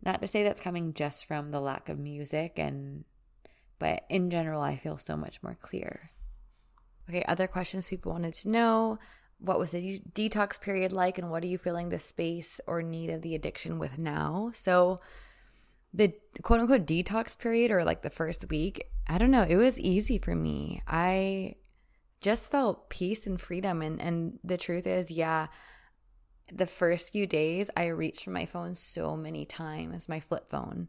Not to say that's coming just from the lack of music and but in general, I feel so much more clear. Okay, other questions people wanted to know. What was the de- detox period like, and what are you feeling the space or need of the addiction with now? So the quote-unquote detox period, or like the first week, I don't know, it was easy for me. I just felt peace and freedom. And, and the truth is, yeah, the first few days I reached for my phone so many times, my flip phone.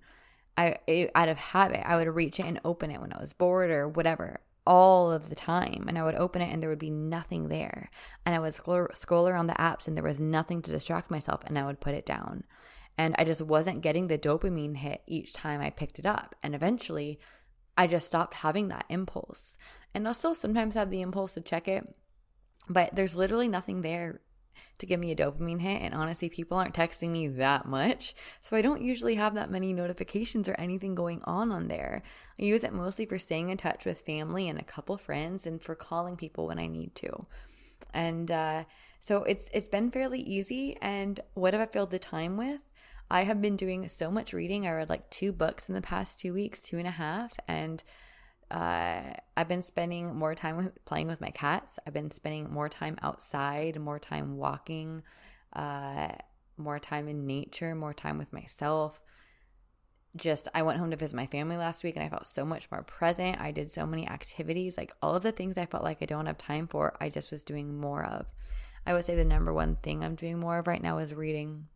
I, it, out of habit, I would reach it and open it when I was bored or whatever, all of the time. And I would open it and there would be nothing there. And I would scroll, scroll around the apps and there was nothing to distract myself, and I would put it down. And I just wasn't getting the dopamine hit each time I picked it up. And eventually, I just stopped having that impulse. And I'll still sometimes have the impulse to check it, but there's literally nothing there to give me a dopamine hit. And honestly, people aren't texting me that much, so I don't usually have that many notifications or anything going on on there. I use it mostly for staying in touch with family and a couple friends, and for calling people when I need to. And uh, so it's it's been fairly easy. And what have I filled the time with? I have been doing so much reading. I read like two books in the past two weeks, two and a half, and Uh, I've been spending more time with, playing with my cats. I've been spending more time outside, more time walking, uh, more time in nature, more time with myself. Just, I went home to visit my family last week and I felt so much more present. I did so many activities, like all of the things I felt like I don't have time for, I just was doing more of. I would say the number one thing I'm doing more of right now is reading.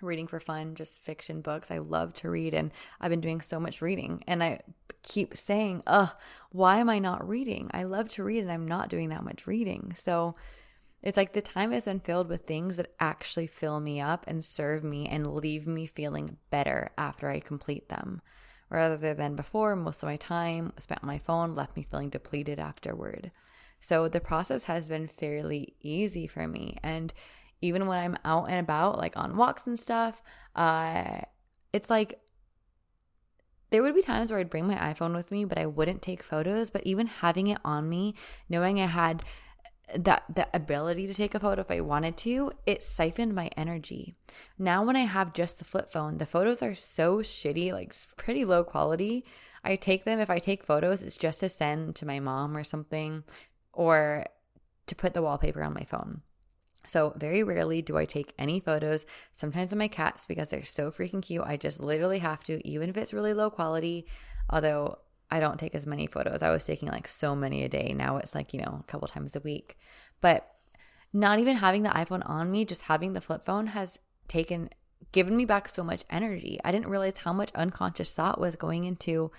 Reading for fun, just fiction books. I love to read, and I've been doing so much reading, and I keep saying, ugh, why am I not reading? I love to read and I'm not doing that much reading. So it's like the time has been filled with things that actually fill me up and serve me and leave me feeling better after I complete them, rather than before most of my time spent on my phone left me feeling depleted afterward. So the process has been fairly easy for me. And even when I'm out and about, like on walks and stuff, uh, it's like there would be times where I'd bring my iPhone with me, but I wouldn't take photos. But even having it on me, knowing I had that the ability to take a photo if I wanted to, it siphoned my energy. Now when I have just the flip phone, the photos are so shitty, like pretty low quality. I take them. If I take photos, it's just to send to my mom or something, or to put the wallpaper on my phone. So very rarely do I take any photos, sometimes of my cats because they're so freaking cute. I just literally have to, even if it's really low quality, although I don't take as many photos. I was taking like so many a day. Now it's like, you know, a couple times a week. But not even having the iPhone on me, just having the flip phone has taken, given me back so much energy. I didn't realize how much unconscious thought was going into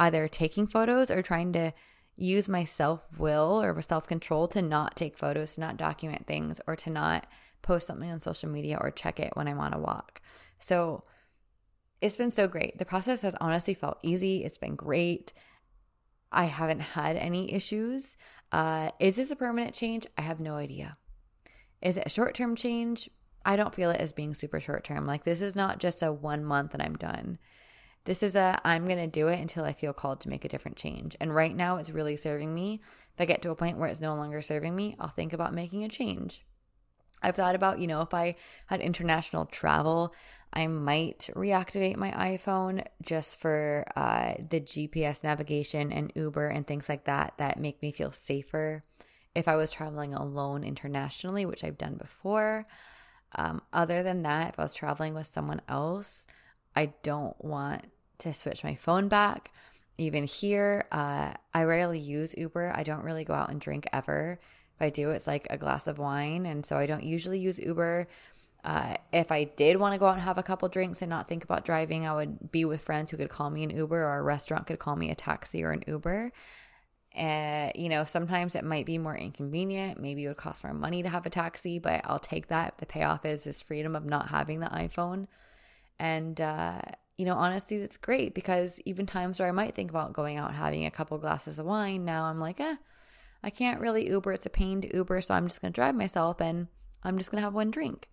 either taking photos or trying to use my self-will or self-control to not take photos, to not document things, or to not post something on social media or check it when I'm on a walk. So it's been so great. The process has honestly felt easy. It's been great. I haven't had any issues. Uh, is this a permanent change? I have no idea. Is it a short-term change? I don't feel it as being super short-term. Like, this is not just a one month and I'm done. This is a, I'm going to do it until I feel called to make a different change. And right now it's really serving me. If I get to a point where it's no longer serving me, I'll think about making a change. I've thought about, you know, if I had international travel, I might reactivate my iPhone just for uh, the G P S navigation and Uber and things like that that make me feel safer if I was traveling alone internationally, which I've done before. Um, other than that, if I was traveling with someone else, I don't want to switch my phone back. Even here, uh, I rarely use Uber. I don't really go out and drink ever. If I do, it's like a glass of wine. And so I don't usually use Uber. Uh, if I did want to go out and have a couple drinks and not think about driving, I would be with friends who could call me an Uber, or a restaurant could call me a taxi or an Uber. Uh, you know, sometimes it might be more inconvenient. Maybe it would cost more money to have a taxi, but I'll take that if the payoff is this freedom of not having the iPhone. And, uh, you know, honestly, that's great, because even times where I might think about going out and having a couple glasses of wine, now I'm like, eh, I can't really Uber. It's a pain to Uber. So I'm just going to drive myself and I'm just going to have one drink.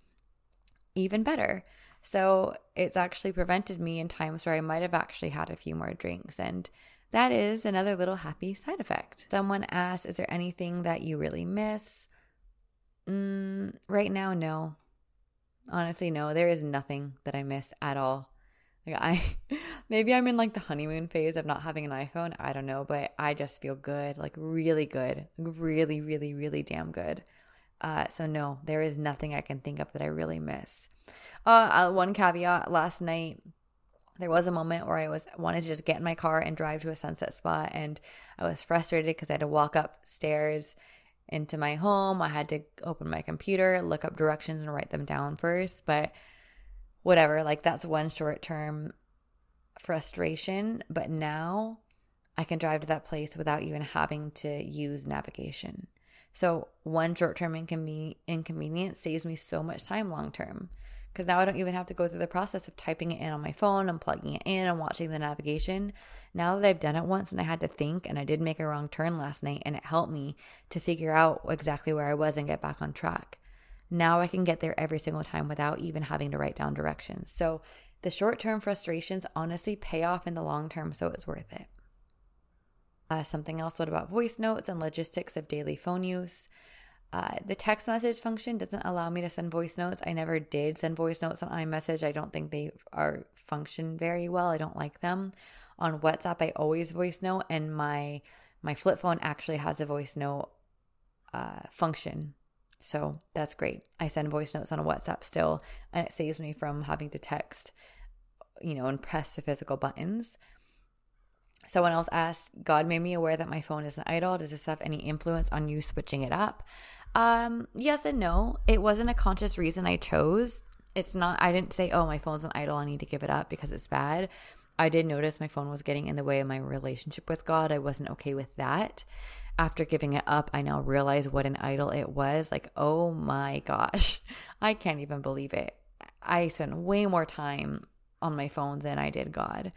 Even better. So it's actually prevented me in times where I might have actually had a few more drinks. And that is another little happy side effect. Someone asked, is there anything that you really miss? Mm, right now, no. Honestly, no, there is nothing that I miss at all. Like I, maybe I'm in like the honeymoon phase of not having an iPhone. I don't know, but I just feel good, like really good, really, really, really damn good. Uh, so no, there is nothing I can think of that I really miss. Uh, uh, one caveat, last night there was a moment where I was wanted to just get in my car and drive to a sunset spot, and I was frustrated because I had to walk upstairs into my home. I had to open my computer, look up directions, and write them down first. But whatever, like that's one short-term frustration. But now I can drive to that place without even having to use navigation. So one short-term inconven- inconvenience saves me so much time long-term, because now I don't even have to go through the process of typing it in on my phone and plugging it in and watching the navigation. Now that I've done it once and I had to think, and I did make a wrong turn last night and it helped me to figure out exactly where I was and get back on track. Now I can get there every single time without even having to write down directions. So the short-term frustrations honestly pay off in the long term, so it's worth it. Uh, something else, what about voice notes and logistics of daily phone use? Uh, the text message function doesn't allow me to send voice notes. I never did send voice notes on iMessage. I don't think they are function very well. I don't like them. On WhatsApp, I always voice note, and my my flip phone actually has a voice note uh, function. So that's great. I send voice notes on WhatsApp still, and it saves me from having to text, you know, and press the physical buttons. Someone else asked, God made me aware that my phone isn't idle. Does this have any influence on you switching it up? Um, yes and no. It wasn't a conscious reason I chose. It's not, I didn't say, oh, my phone's on idle, I need to give it up because it's bad. I did notice my phone was getting in the way of my relationship with God. I wasn't okay with that. After giving it up, I now realize what an idol it was. Like, oh my gosh, I can't even believe it. I spent way more time on my phone than I did God.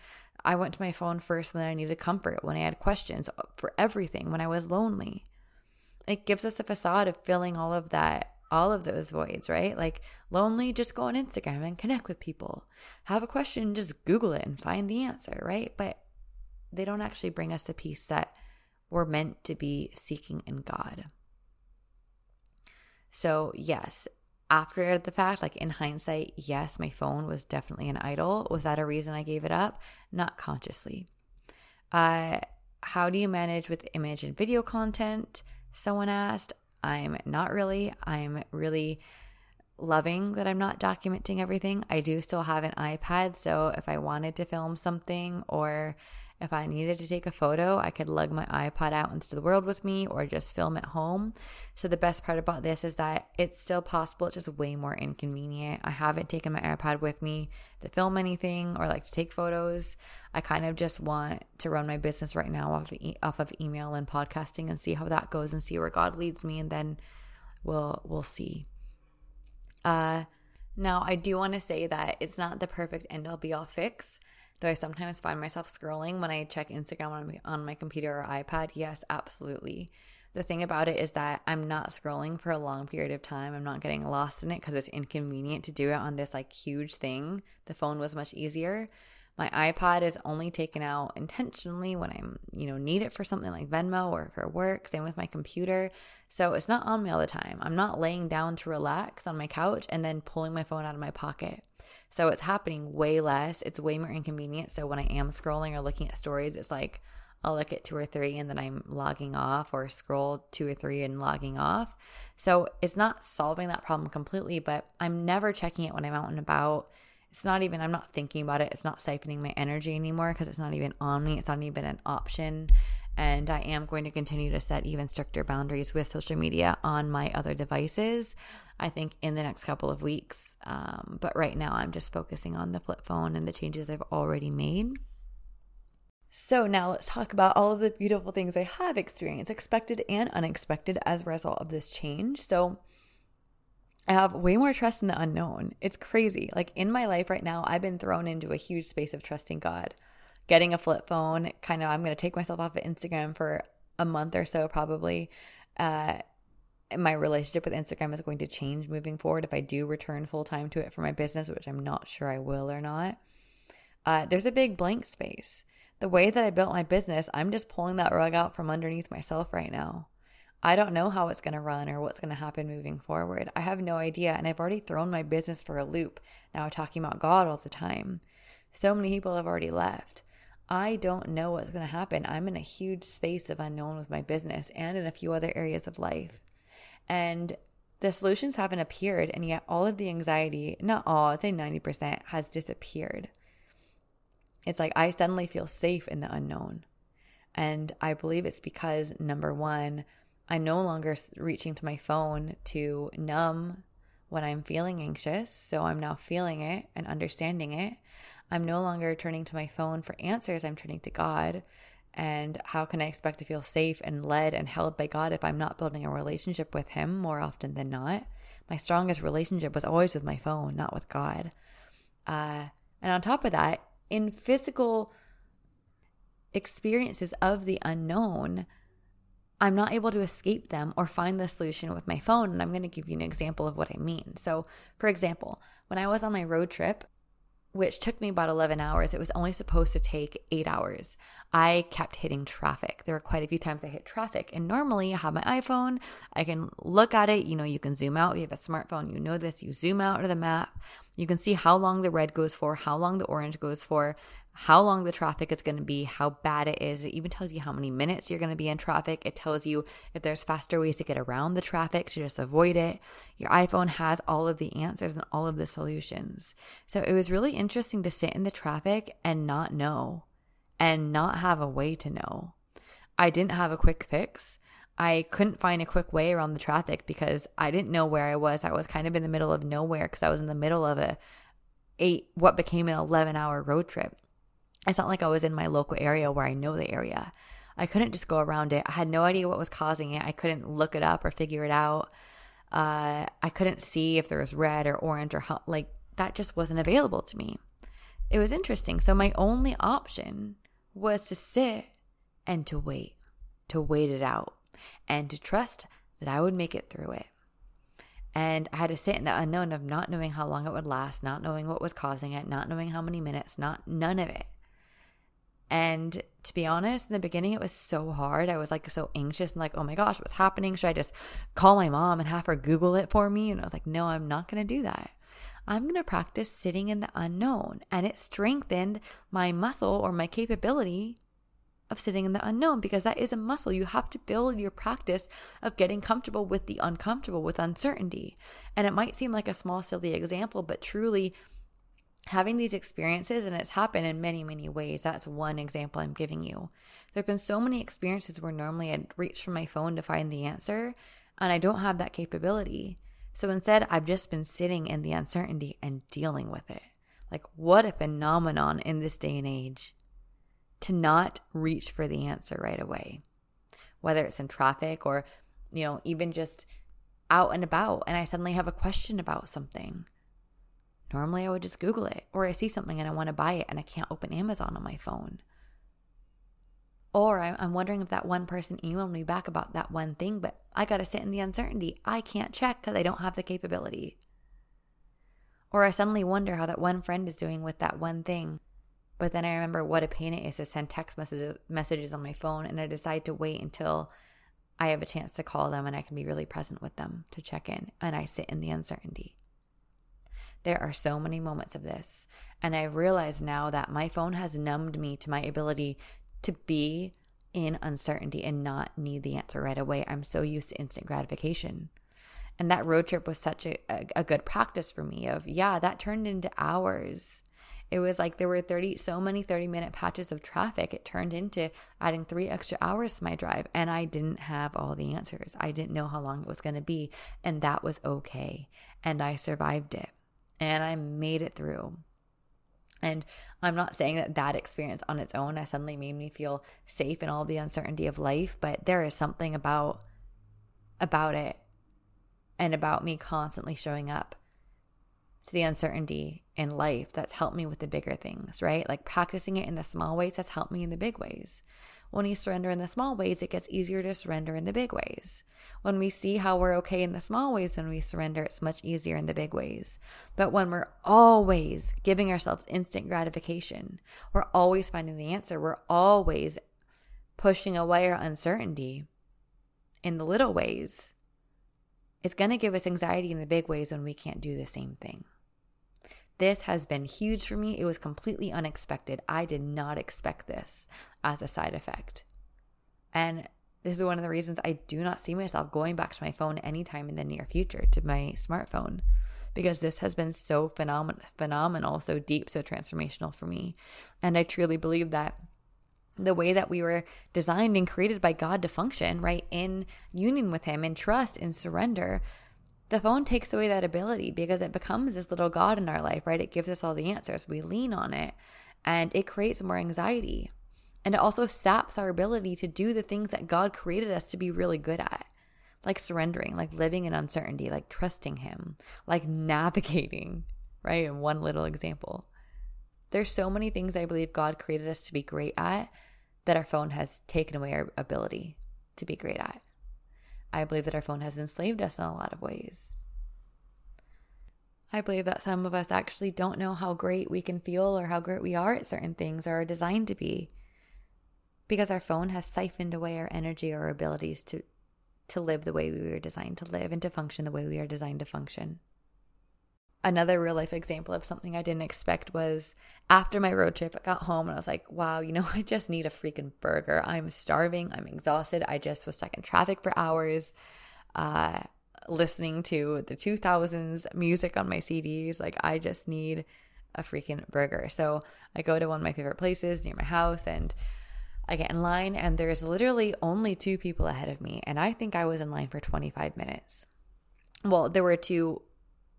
I went to my phone first when I needed comfort, when I had questions, for everything, when I was lonely. It gives us a facade of filling all of that, all of those voids, right? Like lonely, just go on Instagram and connect with people. Have a question, just Google it and find the answer, right? But they don't actually bring us the peace that we're meant to be seeking in God. So yes, after the fact, like in hindsight, yes, my phone was definitely an idol. Was that a reason I gave it up? Not consciously. Uh, how do you manage with image and video content? Someone asked. I'm not really. I'm really loving that I'm not documenting everything. I do still have an iPad, so if I wanted to film something or if I needed to take a photo, I could lug my iPod out into the world with me or just film at home. So the best part about this is that it's still possible. It's just way more inconvenient. I haven't taken my iPod with me to film anything or like to take photos. I kind of just want to run my business right now off of, e- off of email and podcasting and see how that goes and see where God leads me, and then we'll we'll see. Uh, now, I do want to say that it's not the perfect end-all be-all fix. Do I sometimes find myself scrolling when I check Instagram on my, on my computer or iPad? Yes, absolutely. The thing about it is that I'm not scrolling for a long period of time. I'm not getting lost in it because it's inconvenient to do it on this like huge thing. The phone was much easier. My iPod is only taken out intentionally when I'm, you know, need it for something like Venmo or for work. Same with my computer. So it's not on me all the time. I'm not laying down to relax on my couch and then pulling my phone out of my pocket. So it's happening way less. It's way more inconvenient. So when I am scrolling or looking at stories, it's like I'll look at two or three and then I'm logging off, or scroll two or three and logging off. So it's not solving that problem completely, but I'm never checking it when I'm out and about. It's not even, I'm not thinking about it. It's not siphoning my energy anymore because it's not even on me. It's not even an option. And I am going to continue to set even stricter boundaries with social media on my other devices, I think, in the next couple of weeks. Um, but right now I'm just focusing on the flip phone and the changes I've already made. So now let's talk about all of the beautiful things I have experienced, expected and unexpected, as a result of this change. So I have way more trust in the unknown. It's crazy. Like in my life right now, I've been thrown into a huge space of trusting God. Getting a flip phone, kind of, I'm going to take myself off of Instagram for a month or so probably. Uh, my relationship with Instagram is going to change moving forward if I do return full time to it for my business, which I'm not sure I will or not. Uh, there's a big blank space. The way that I built my business, I'm just pulling that rug out from underneath myself right now. I don't know how it's going to run or what's going to happen moving forward. I have no idea, and I've already thrown my business for a loop. Now I'm talking about God all the time. So many people have already left. I don't know what's going to happen. I'm in a huge space of unknown with my business and in a few other areas of life. And the solutions haven't appeared, and yet all of the anxiety, not all, I'd say ninety percent, has disappeared. It's like I suddenly feel safe in the unknown. And I believe it's because, number one, I'm no longer reaching to my phone to numb when I'm feeling anxious, so I'm now feeling it and understanding it. I'm no longer turning to my phone for answers. I'm turning to God. And how can I expect to feel safe and led and held by God if I'm not building a relationship with Him more often than not? My strongest relationship was always with my phone, not with God. Uh, and on top of that, in physical experiences of the unknown, I'm not able to escape them or find the solution with my phone. And I'm going to give you an example of what I mean. So, for example, when I was on my road trip, which took me about eleven hours, it was only supposed to take eight hours. I kept hitting traffic. There were quite a few times I hit traffic. And normally I have my iPhone. I can look at it. You know, you can zoom out. You have a smartphone. You know this. You zoom out to the map. You can see how long the red goes for, how long the orange goes for, how long the traffic is going to be, how bad it is. It even tells you how many minutes you're going to be in traffic. It tells you if there's faster ways to get around the traffic, to just avoid it. Your iPhone has all of the answers and all of the solutions. So it was really interesting to sit in the traffic and not know and not have a way to know. I didn't have a quick fix. I couldn't find a quick way around the traffic because I didn't know where I was. I was kind of in the middle of nowhere because I was in the middle of a eight, what became an eleven hour road trip. it's not like I was in my local area where I know the area. I couldn't just go around it. I had no idea what was causing it. I couldn't look it up or figure it out. Uh, I couldn't see if there was red or orange or how, like that just wasn't available to me. It was interesting. So my only option was to sit and to wait, to wait it out and to trust that I would make it through it. And I had to sit in the unknown of not knowing how long it would last, not knowing what was causing it, not knowing how many minutes, not none of it. And to be honest, in the beginning, it was so hard. I was like so anxious and like, oh my gosh, what's happening? Should I just call my mom and have her Google it for me? And I was like, no, I'm not going to do that. I'm going to practice sitting in the unknown. And it strengthened my muscle or my capability of sitting in the unknown, because that is a muscle. You have to build your practice of getting comfortable with the uncomfortable, with uncertainty. And it might seem like a small, silly example, but truly having these experiences, and it's happened in many, many ways. That's one example I'm giving you. There have been so many experiences where normally I'd reach for my phone to find the answer, and I don't have that capability. So instead, I've just been sitting in the uncertainty and dealing with it. Like, what a phenomenon in this day and age to not reach for the answer right away, whether it's in traffic or, you know, even just out and about, and I suddenly have a question about something. Normally I would just Google it, or I see something and I want to buy it and I can't open Amazon on my phone. Or I'm wondering if that one person emailed me back about that one thing, but I got to sit in the uncertainty. I can't check because I don't have the capability. Or I suddenly wonder how that one friend is doing with that one thing. But then I remember what a pain it is to send text messages, messages on my phone, and I decide to wait until I have a chance to call them and I can be really present with them to check in, and I sit in the uncertainty. There are so many moments of this, and I realize now that my phone has numbed me to my ability to be in uncertainty and not need the answer right away. I'm so used to instant gratification. And that road trip was such a, a, a good practice for me of, yeah, that turned into hours. It was like there were thirty, so many thirty-minute patches of traffic. It turned into adding three extra hours to my drive, and I didn't have all the answers. I didn't know how long it was going to be, and that was okay. And I survived it, and I made it through. And I'm not saying that that experience on its own has suddenly made me feel safe in all the uncertainty of life, but there is something about about it and about me constantly showing up to the uncertainty in life that's helped me with the bigger things, right? Like practicing it in the small ways that's helped me in the big ways. When you surrender in the small ways, it gets easier to surrender in the big ways. When we see how we're okay in the small ways, when we surrender, it's much easier in the big ways. But when we're always giving ourselves instant gratification, we're always finding the answer, we're always pushing away our uncertainty in the little ways, it's going to give us anxiety in the big ways when we can't do the same thing. This has been huge for me. It was completely unexpected. I did not expect this as a side effect. And this is one of the reasons I do not see myself going back to my phone anytime in the near future, to my smartphone, because this has been so phenom- phenomenal, so deep, so transformational for me. And I truly believe that the way that we were designed and created by God to function, right, in union with Him, in trust, in surrender, the phone takes away that ability because it becomes this little God in our life, right? It gives us all the answers. We lean on it, and it creates more anxiety. And it also saps our ability to do the things that God created us to be really good at, like surrendering, like living in uncertainty, like trusting Him, like navigating, right? In one little example. There's so many things I believe God created us to be great at that our phone has taken away our ability to be great at. I believe that our phone has enslaved us in a lot of ways. I believe that some of us actually don't know how great we can feel or how great we are at certain things or are designed to be because our phone has siphoned away our energy or our abilities to, to live the way we were designed to live and to function the way we are designed to function. Another real life example of something I didn't expect was after my road trip, I got home and I was like, wow, you know, I just need a freaking burger. I'm starving. I'm exhausted. I just was stuck in traffic for hours, uh, listening to the two thousands music on my C Ds. Like, I just need a freaking burger. So I go to one of my favorite places near my house and I get in line, and there's literally only two people ahead of me. And I think I was in line for twenty-five minutes. Well, there were two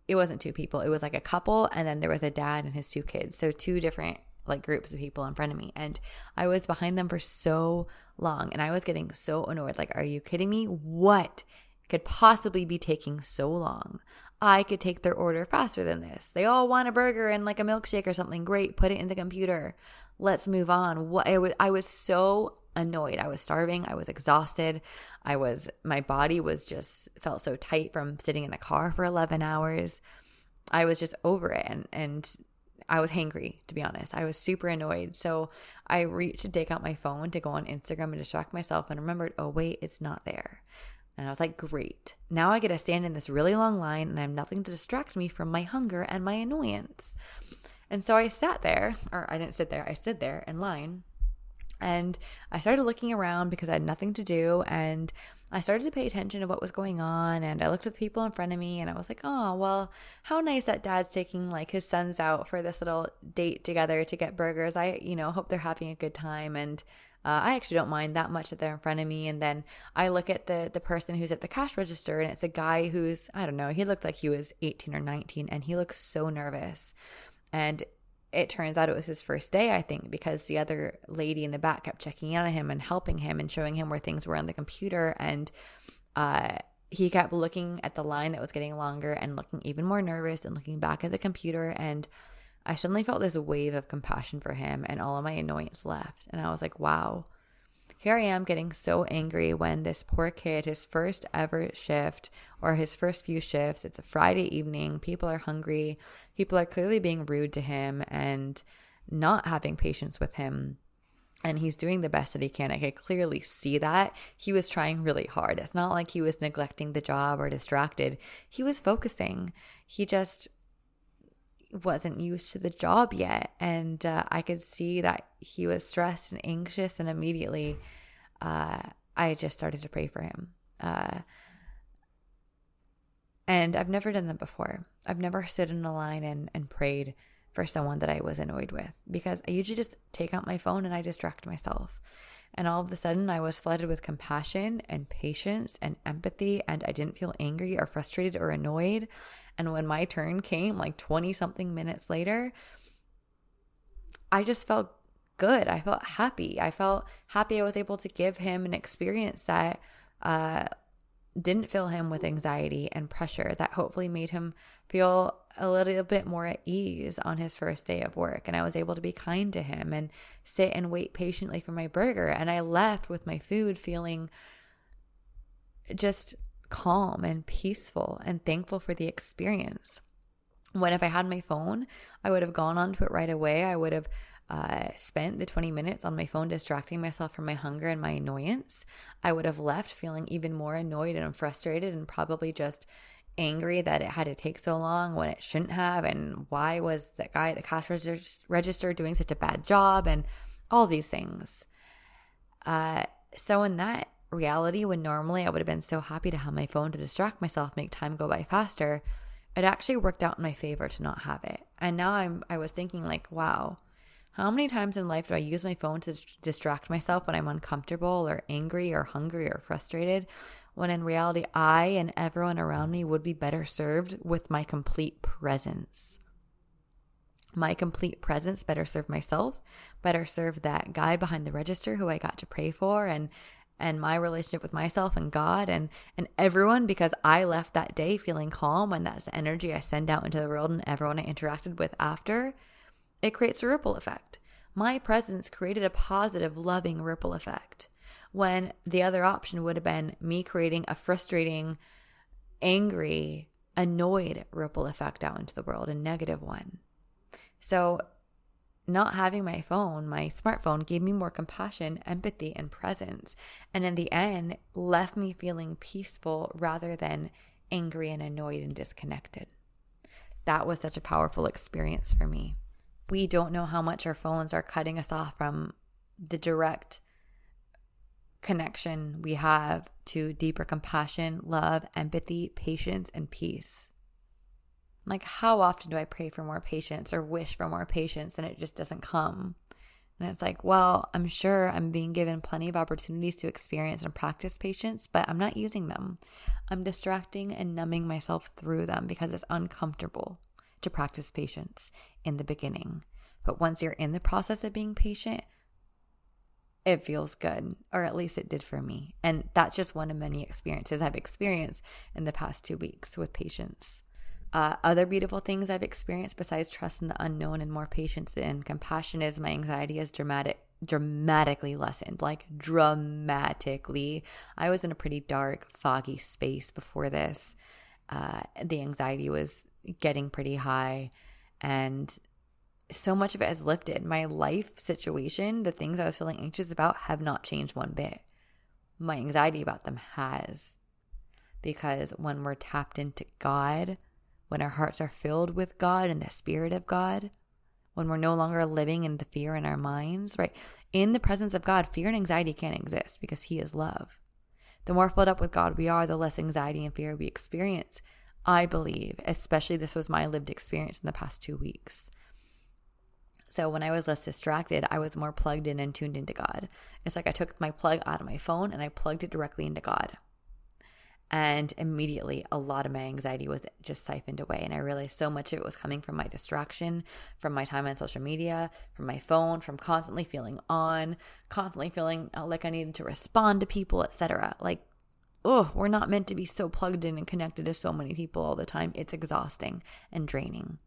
It wasn't two people. It was like a couple, and then there was a dad and his two kids. So two different like groups of people in front of me, and I was behind them for so long, and I was getting so annoyed. Like, are you kidding me? What could possibly be taking so long? I could take their order faster than this. They all want a burger and like a milkshake or something. Great, put it in the computer. Let's move on. What I was, I was so annoyed. I was starving. I was exhausted. I was. My body was just felt so tight from sitting in the car for eleven hours. I was just over it, and and. I was hangry, to be honest. I was super annoyed. So I reached to take out my phone to go on Instagram and distract myself, and remembered, oh wait, it's not there. And I was like, great. Now I get to stand in this really long line and I have nothing to distract me from my hunger and my annoyance. And so I sat there, or I didn't sit there. I stood there in line, and I started looking around because I had nothing to do, and I started to pay attention to what was going on, and I looked at the people in front of me, and I was like, oh, well, how nice that dad's taking like his sons out for this little date together to get burgers. I, you know, hope they're having a good time, and uh, I actually don't mind that much that they're in front of me. And then I look at the the person who's at the cash register, and it's a guy who's, I don't know, he looked like he was eighteen or nineteen, and he looked so nervous. And it turns out it was his first day, I think, because the other lady in the back kept checking in on him and helping him and showing him where things were on the computer. And uh, he kept looking at the line that was getting longer and looking even more nervous and looking back at the computer. And I suddenly felt this wave of compassion for him, and all of my annoyance left. And I was like, wow, here I am getting so angry when this poor kid, his first ever shift or his first few shifts, it's a Friday evening, people are hungry, people are clearly being rude to him and not having patience with him. And he's doing the best that he can. I could clearly see that. He was trying really hard. It's not like he was neglecting the job or distracted. He was focusing. He just wasn't used to the job yet, and uh, I could see that he was stressed and anxious, and immediately uh, I just started to pray for him. Uh, and I've never done that before. I've never stood in a line and, and prayed for someone that I was annoyed with, because I usually just take out my phone and I distract myself. And all of a sudden I was flooded with compassion and patience and empathy, and I didn't feel angry or frustrated or annoyed. And when my turn came, like twenty something minutes later, I just felt good. I felt happy. I felt happy I was able to give him an experience that uh, didn't fill him with anxiety and pressure, that hopefully made him feel a little bit more at ease on his first day of work. And I was able to be kind to him and sit and wait patiently for my burger. And I left with my food feeling just calm and peaceful and thankful for the experience. When if I had my phone, I would have gone onto it right away. I would have uh, spent the twenty minutes on my phone distracting myself from my hunger and my annoyance. I would have left feeling even more annoyed and frustrated, and probably just angry that it had to take so long when it shouldn't have, and why was that guy at the cash register doing such a bad job, and all these things. Uh, so in that reality, when normally I would have been so happy to have my phone to distract myself, make time go by faster, it actually worked out in my favor to not have it. And now I'm I was thinking like, wow, how many times in life do I use my phone to distract myself when I'm uncomfortable or angry or hungry or frustrated, when in reality I and everyone around me would be better served with my complete presence. My complete presence better served myself, better served that guy behind the register who I got to pray for, and and my relationship with myself and God and and everyone, because I left that day feeling calm, and that's the energy I send out into the world and everyone I interacted with after. It creates a ripple effect. My presence created a positive, loving ripple effect, when the other option would have been me creating a frustrating, angry, annoyed ripple effect out into the world, a negative one. So not having my phone, my smartphone, gave me more compassion, empathy, and presence. And in the end, left me feeling peaceful rather than angry and annoyed and disconnected. That was such a powerful experience for me. We don't know how much our phones are cutting us off from the direct connection we have to deeper compassion, love, empathy, patience, and peace. Like, how often do I pray for more patience or wish for more patience, and it just doesn't come? And it's like, well, I'm sure I'm being given plenty of opportunities to experience and practice patience, but I'm not using them. I'm distracting and numbing myself through them because it's uncomfortable to practice patience in the beginning. But once you're in the process of being patient, it feels good, or at least it did for me. And that's just one of many experiences I've experienced in the past two weeks with patients. Uh, other beautiful things I've experienced besides trust in the unknown and more patience and compassion is my anxiety is dramatic, dramatically lessened, like dramatically. I was in a pretty dark, foggy space before this. Uh, the anxiety was getting pretty high, and so much of it has lifted. My life situation, the things I was feeling anxious about, have not changed one bit. My anxiety about them has, because when we're tapped into God, when our hearts are filled with God and the Spirit of God, when we're no longer living in the fear in our minds, right? In the presence of God, fear and anxiety can't exist because He is love. The more filled up with God we are, the less anxiety and fear we experience, I believe. Especially this was my lived experience in the past two weeks. So when I was less distracted, I was more plugged in and tuned into God. It's like I took my plug out of my phone and I plugged it directly into God. And immediately a lot of my anxiety was just siphoned away. And I realized so much of it was coming from my distraction, from my time on social media, from my phone, from constantly feeling on, constantly feeling like I needed to respond to people, et cetera. Like, oh, we're not meant to be so plugged in and connected to so many people all the time. It's exhausting and draining.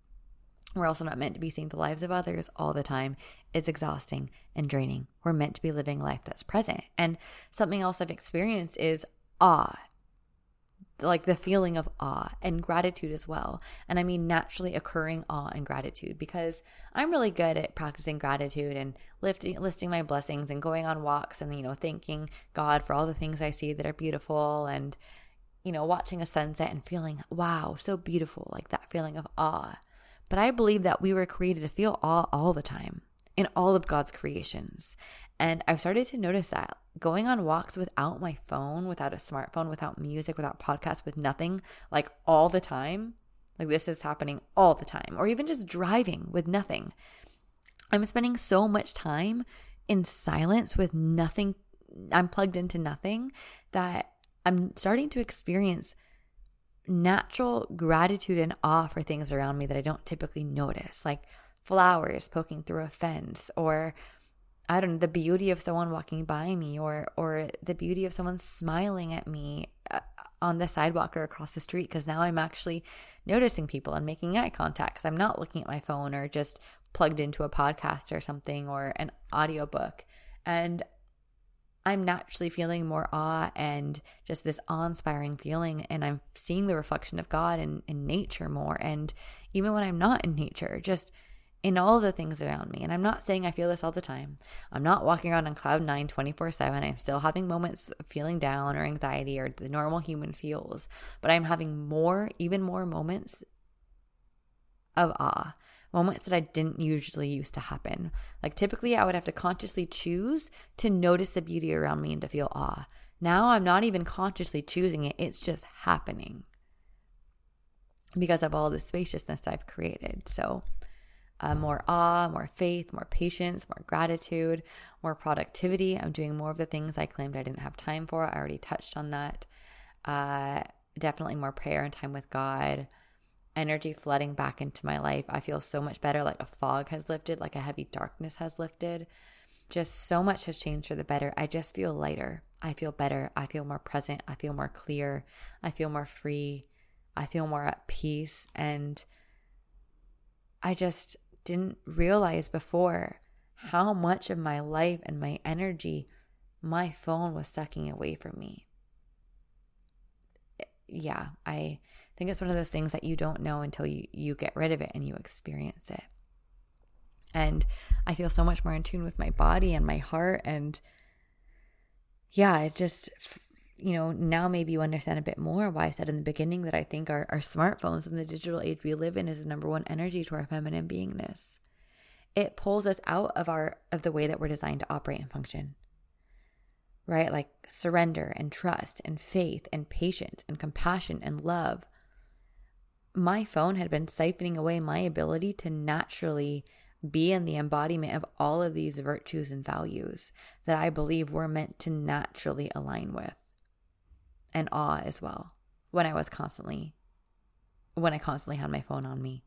We're also not meant to be seeing the lives of others all the time. It's exhausting and draining. We're meant to be living life that's present. And something else I've experienced is awe. Like the feeling of awe and gratitude as well. And I mean naturally occurring awe and gratitude, because I'm really good at practicing gratitude and lifting, listing my blessings and going on walks and, you know, thanking God for all the things I see that are beautiful, and, you know, watching a sunset and feeling, wow, so beautiful, like that feeling of awe. But I believe that we were created to feel awe all the time in all of God's creations. And I've started to notice that going on walks without my phone, without a smartphone, without music, without podcasts, with nothing, like all the time, like this is happening all the time, or even just driving with nothing. I'm spending so much time in silence with nothing. I'm plugged into nothing that I'm starting to experience natural gratitude and awe for things around me that I don't typically notice, like flowers poking through a fence, or I don't know, the beauty of someone walking by me, or or the beauty of someone smiling at me on the sidewalk or across the street, because now I'm actually noticing people and making eye contact, because I'm not looking at my phone or just plugged into a podcast or something or an audiobook. And I'm naturally feeling more awe and just this awe-inspiring feeling, and I'm seeing the reflection of God in, in nature more, and even when I'm not in nature, just in all the things around me. And I'm not saying I feel this all the time. I'm not walking around on cloud nine twenty-four seven. I'm still having moments of feeling down or anxiety or the normal human feels, but I'm having more, even more moments of awe, moments that I didn't usually used to happen. Like typically I would have to consciously choose to notice the beauty around me and to feel awe. Now I'm not even consciously choosing it. It's just happening because of all the spaciousness I've created. So Uh, more awe, more faith, more patience, more gratitude, more productivity. I'm doing more of the things I claimed I didn't have time for. I already touched on that. Uh, definitely more prayer and time with God. Energy flooding back into my life. I feel so much better. Like a fog has lifted, like a heavy darkness has lifted. Just so much has changed for the better. I just feel lighter. I feel better. I feel more present. I feel more clear. I feel more free. I feel more at peace. And I just didn't realize before how much of my life and my energy my phone was sucking away from me. Yeah, I think it's one of those things that you don't know until you, you get rid of it and you experience it. And I feel so much more in tune with my body and my heart. And yeah, it just, you know, now maybe you understand a bit more why I said in the beginning that I think our, our smartphones and the digital age we live in is the number one energy to our feminine beingness. It pulls us out of our of the way that we're designed to operate and function, right? Like surrender and trust and faith and patience and compassion and love. My phone had been siphoning away my ability to naturally be in the embodiment of all of these virtues and values that I believe we're meant to naturally align with. And awe as well, when I was constantly, when I constantly had my phone on me.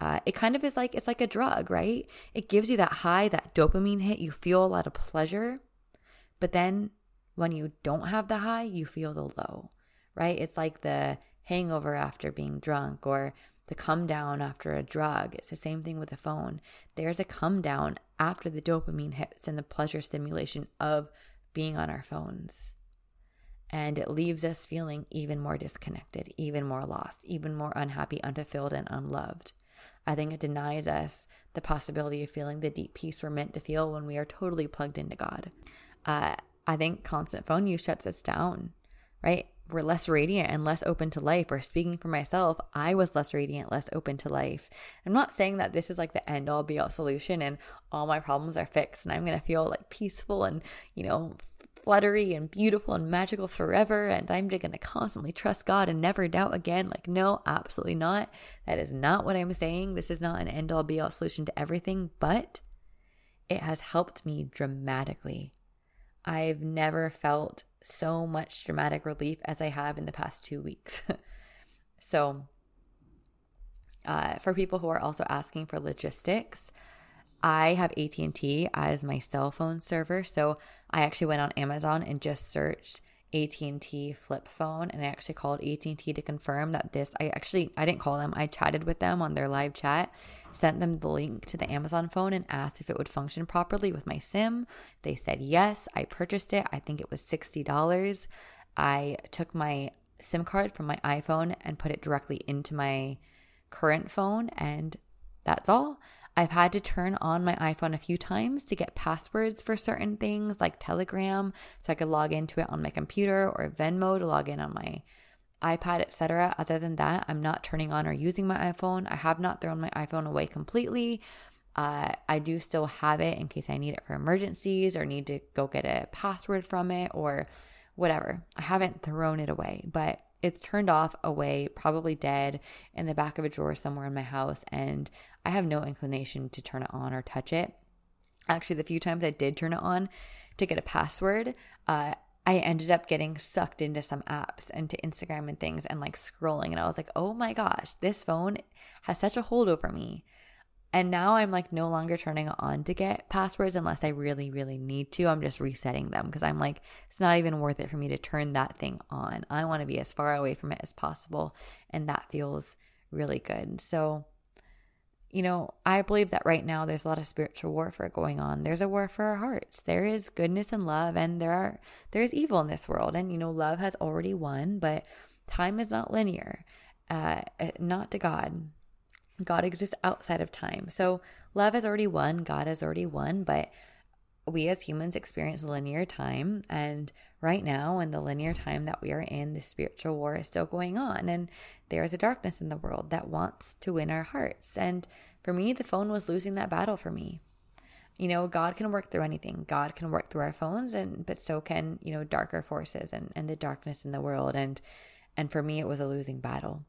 Uh, it kind of is like, it's like a drug, right? It gives you that high, that dopamine hit. You feel a lot of pleasure, but then when you don't have the high, you feel the low, right? It's like the hangover after being drunk or the come down after a drug. It's the same thing with the phone. There's a come down after the dopamine hits and the pleasure stimulation of being on our phones. And it leaves us feeling even more disconnected, even more lost, even more unhappy, unfulfilled, and unloved. I think it denies us the possibility of feeling the deep peace we're meant to feel when we are totally plugged into God. Uh, I think constant phone use shuts us down, right? We're less radiant and less open to life. Or speaking for myself, I was less radiant, less open to life. I'm not saying that this is like the end all be all solution and all my problems are fixed and I'm going to feel like peaceful and, you know, fluttery and beautiful and magical forever, and I'm just going to constantly trust God and never doubt again. Like, no, absolutely not. That is not what I'm saying. This is not an end all be all solution to everything, but it has helped me dramatically. I've never felt so much dramatic relief as I have in the past two weeks. So, uh, for people who are also asking for logistics, I have A T and T as my cell phone server. So I actually went on Amazon and just searched A T and T flip phone. And I actually called A T and T to confirm that this, I actually, I didn't call them. I chatted with them on their live chat, sent them the link to the Amazon phone and asked if it would function properly with my SIM. They said yes. I purchased it. I think it was sixty dollars. I took my SIM card from my iPhone and put it directly into my current phone. And that's all. I've had to turn on my iPhone a few times to get passwords for certain things like Telegram so I could log into it on my computer, or Venmo to log in on my iPad, et cetera. Other than that, I'm not turning on or using my iPhone. I have not thrown my iPhone away completely. Uh, I do still have it in case I need it for emergencies or need to go get a password from it or whatever. I haven't thrown it away, but it's turned off, away, probably dead in the back of a drawer somewhere in my house, and I have no inclination to turn it on or touch it. Actually, the few times I did turn it on to get a password, uh, I ended up getting sucked into some apps and to Instagram and things and like scrolling, and I was like, oh my gosh, this phone has such a hold over me. And now I'm like no longer turning it on to get passwords unless I really, really need to. I'm just resetting them because I'm like, it's not even worth it for me to turn that thing on. I want to be as far away from it as possible. And that feels really good. So, you know, I believe that right now there's a lot of spiritual warfare going on. There's a war for our hearts. There is goodness and love, and there are there is evil in this world. And, you know, love has already won, but time is not linear, uh, not to God. God exists outside of time. So love has already won. God has already won. But we as humans experience linear time. And right now in the linear time that we are in, the spiritual war is still going on. And there is a darkness in the world that wants to win our hearts. And for me, the phone was losing that battle for me. You know, God can work through anything. God can work through our phones, and but so can, you know, darker forces and, and the darkness in the world. And and for me, it was a losing battle.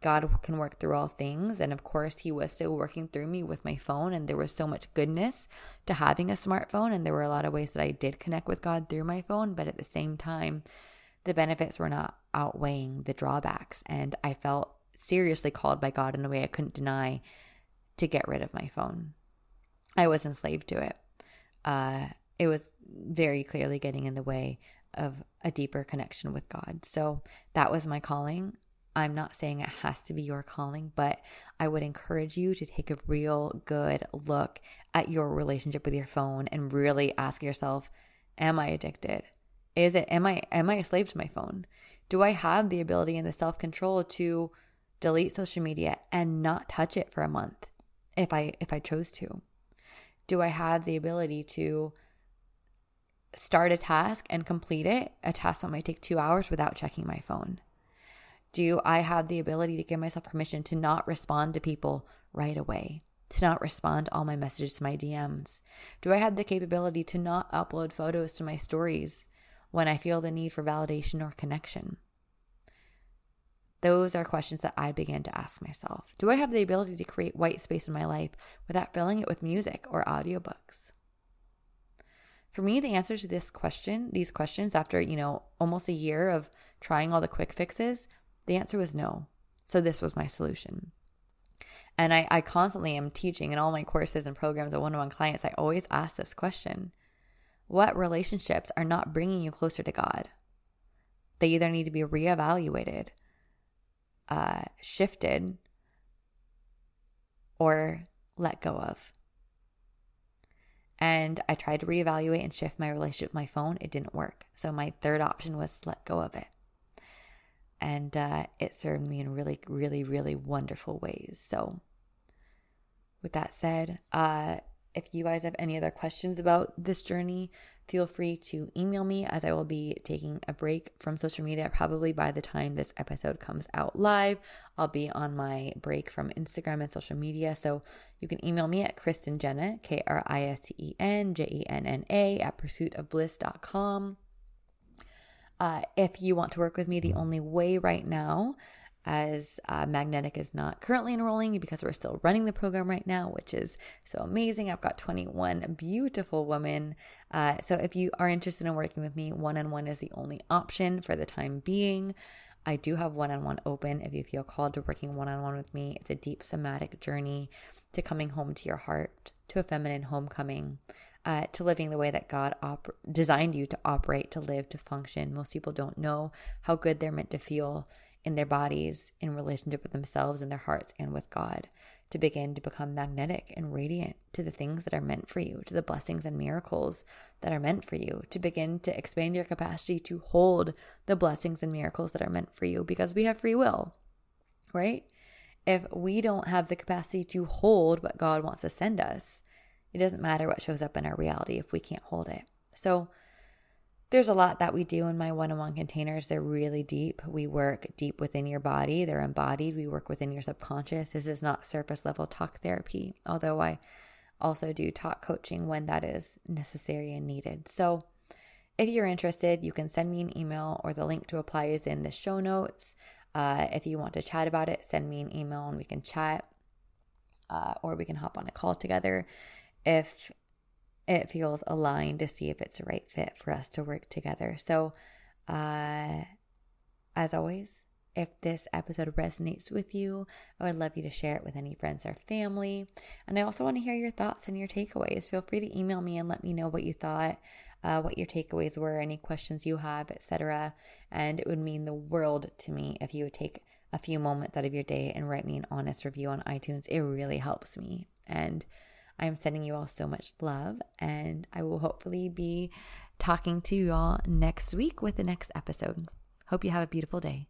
God can work through all things. And of course, he was still working through me with my phone. And there was so much goodness to having a smartphone. And there were a lot of ways that I did connect with God through my phone. But at the same time, the benefits were not outweighing the drawbacks. And I felt seriously called by God in a way I couldn't deny to get rid of my phone. I was enslaved to it. Uh, it was very clearly getting in the way of a deeper connection with God. So that was my calling. I'm not saying it has to be your calling, but I would encourage you to take a real good look at your relationship with your phone and really ask yourself, am I addicted? Is it, am I, am I a slave to my phone? Do I have the ability and the self-control to delete social media and not touch it for a month if I, if I chose to? Do I have the ability to start a task and complete it, a task that might take two hours without checking my phone? Do I have the ability to give myself permission to not respond to people right away, to not respond to all my messages to my D Ms? Do I have the capability to not upload photos to my stories when I feel the need for validation or connection? Those are questions that I began to ask myself. Do I have the ability to create white space in my life without filling it with music or audiobooks? For me, the answer to this question, these questions, after, you know, almost a year of trying all the quick fixes, the answer was no. So this was my solution. And I, I constantly am teaching in all my courses and programs and one-on-one clients. I always ask this question. What relationships are not bringing you closer to God? They either need to be reevaluated, uh, shifted, or let go of. And I tried to reevaluate and shift my relationship with my phone. It didn't work. So my third option was to let go of it. And uh, it served me in really, really, really wonderful ways. So with that said, uh, if you guys have any other questions about this journey, feel free to email me, as I will be taking a break from social media. Probably by the time this episode comes out live, I'll be on my break from Instagram and social media. So you can email me at Kristen Jenna, K R I S T E N J E N N A at pursuit of bliss dot com. Uh, if you want to work with me, the only way right now, as uh, Magnetic is not currently enrolling because we're still running the program right now, which is so amazing. I've got twenty-one beautiful women. Uh, so if you are interested in working with me, one-on-one is the only option for the time being. I do have one-on-one open if you feel called to working one-on-one with me. It's a deep somatic journey to coming home to your heart, to a feminine homecoming, Uh, to living the way that God op- designed you to operate, to live, to function. Most people don't know how good they're meant to feel in their bodies, in relationship with themselves, in their hearts, and with God, to begin to become magnetic and radiant to the things that are meant for you, to the blessings and miracles that are meant for you, to begin to expand your capacity to hold the blessings and miracles that are meant for you, because we have free will, right? If we don't have the capacity to hold what God wants to send us, it doesn't matter what shows up in our reality if we can't hold it. So there's a lot that we do in my one-on-one containers. They're really deep. We work deep within your body. They're embodied. We work within your subconscious. This is not surface level talk therapy, although I also do talk coaching when that is necessary and needed. So if you're interested, you can send me an email, or the link to apply is in the show notes. Uh, if you want to chat about it, send me an email and we can chat, uh, or we can hop on a call together if it feels aligned, to see if it's a right fit for us to work together. So uh, as always, if this episode resonates with you, I would love you to share it with any friends or family. And I also want to hear your thoughts and your takeaways. Feel free to email me and let me know what you thought, uh, what your takeaways were, any questions you have, et cetera. And it would mean the world to me if you would take a few moments out of your day and write me an honest review on iTunes. It really helps me. And I'm sending you all so much love, and I will hopefully be talking to you all next week with the next episode. Hope you have a beautiful day.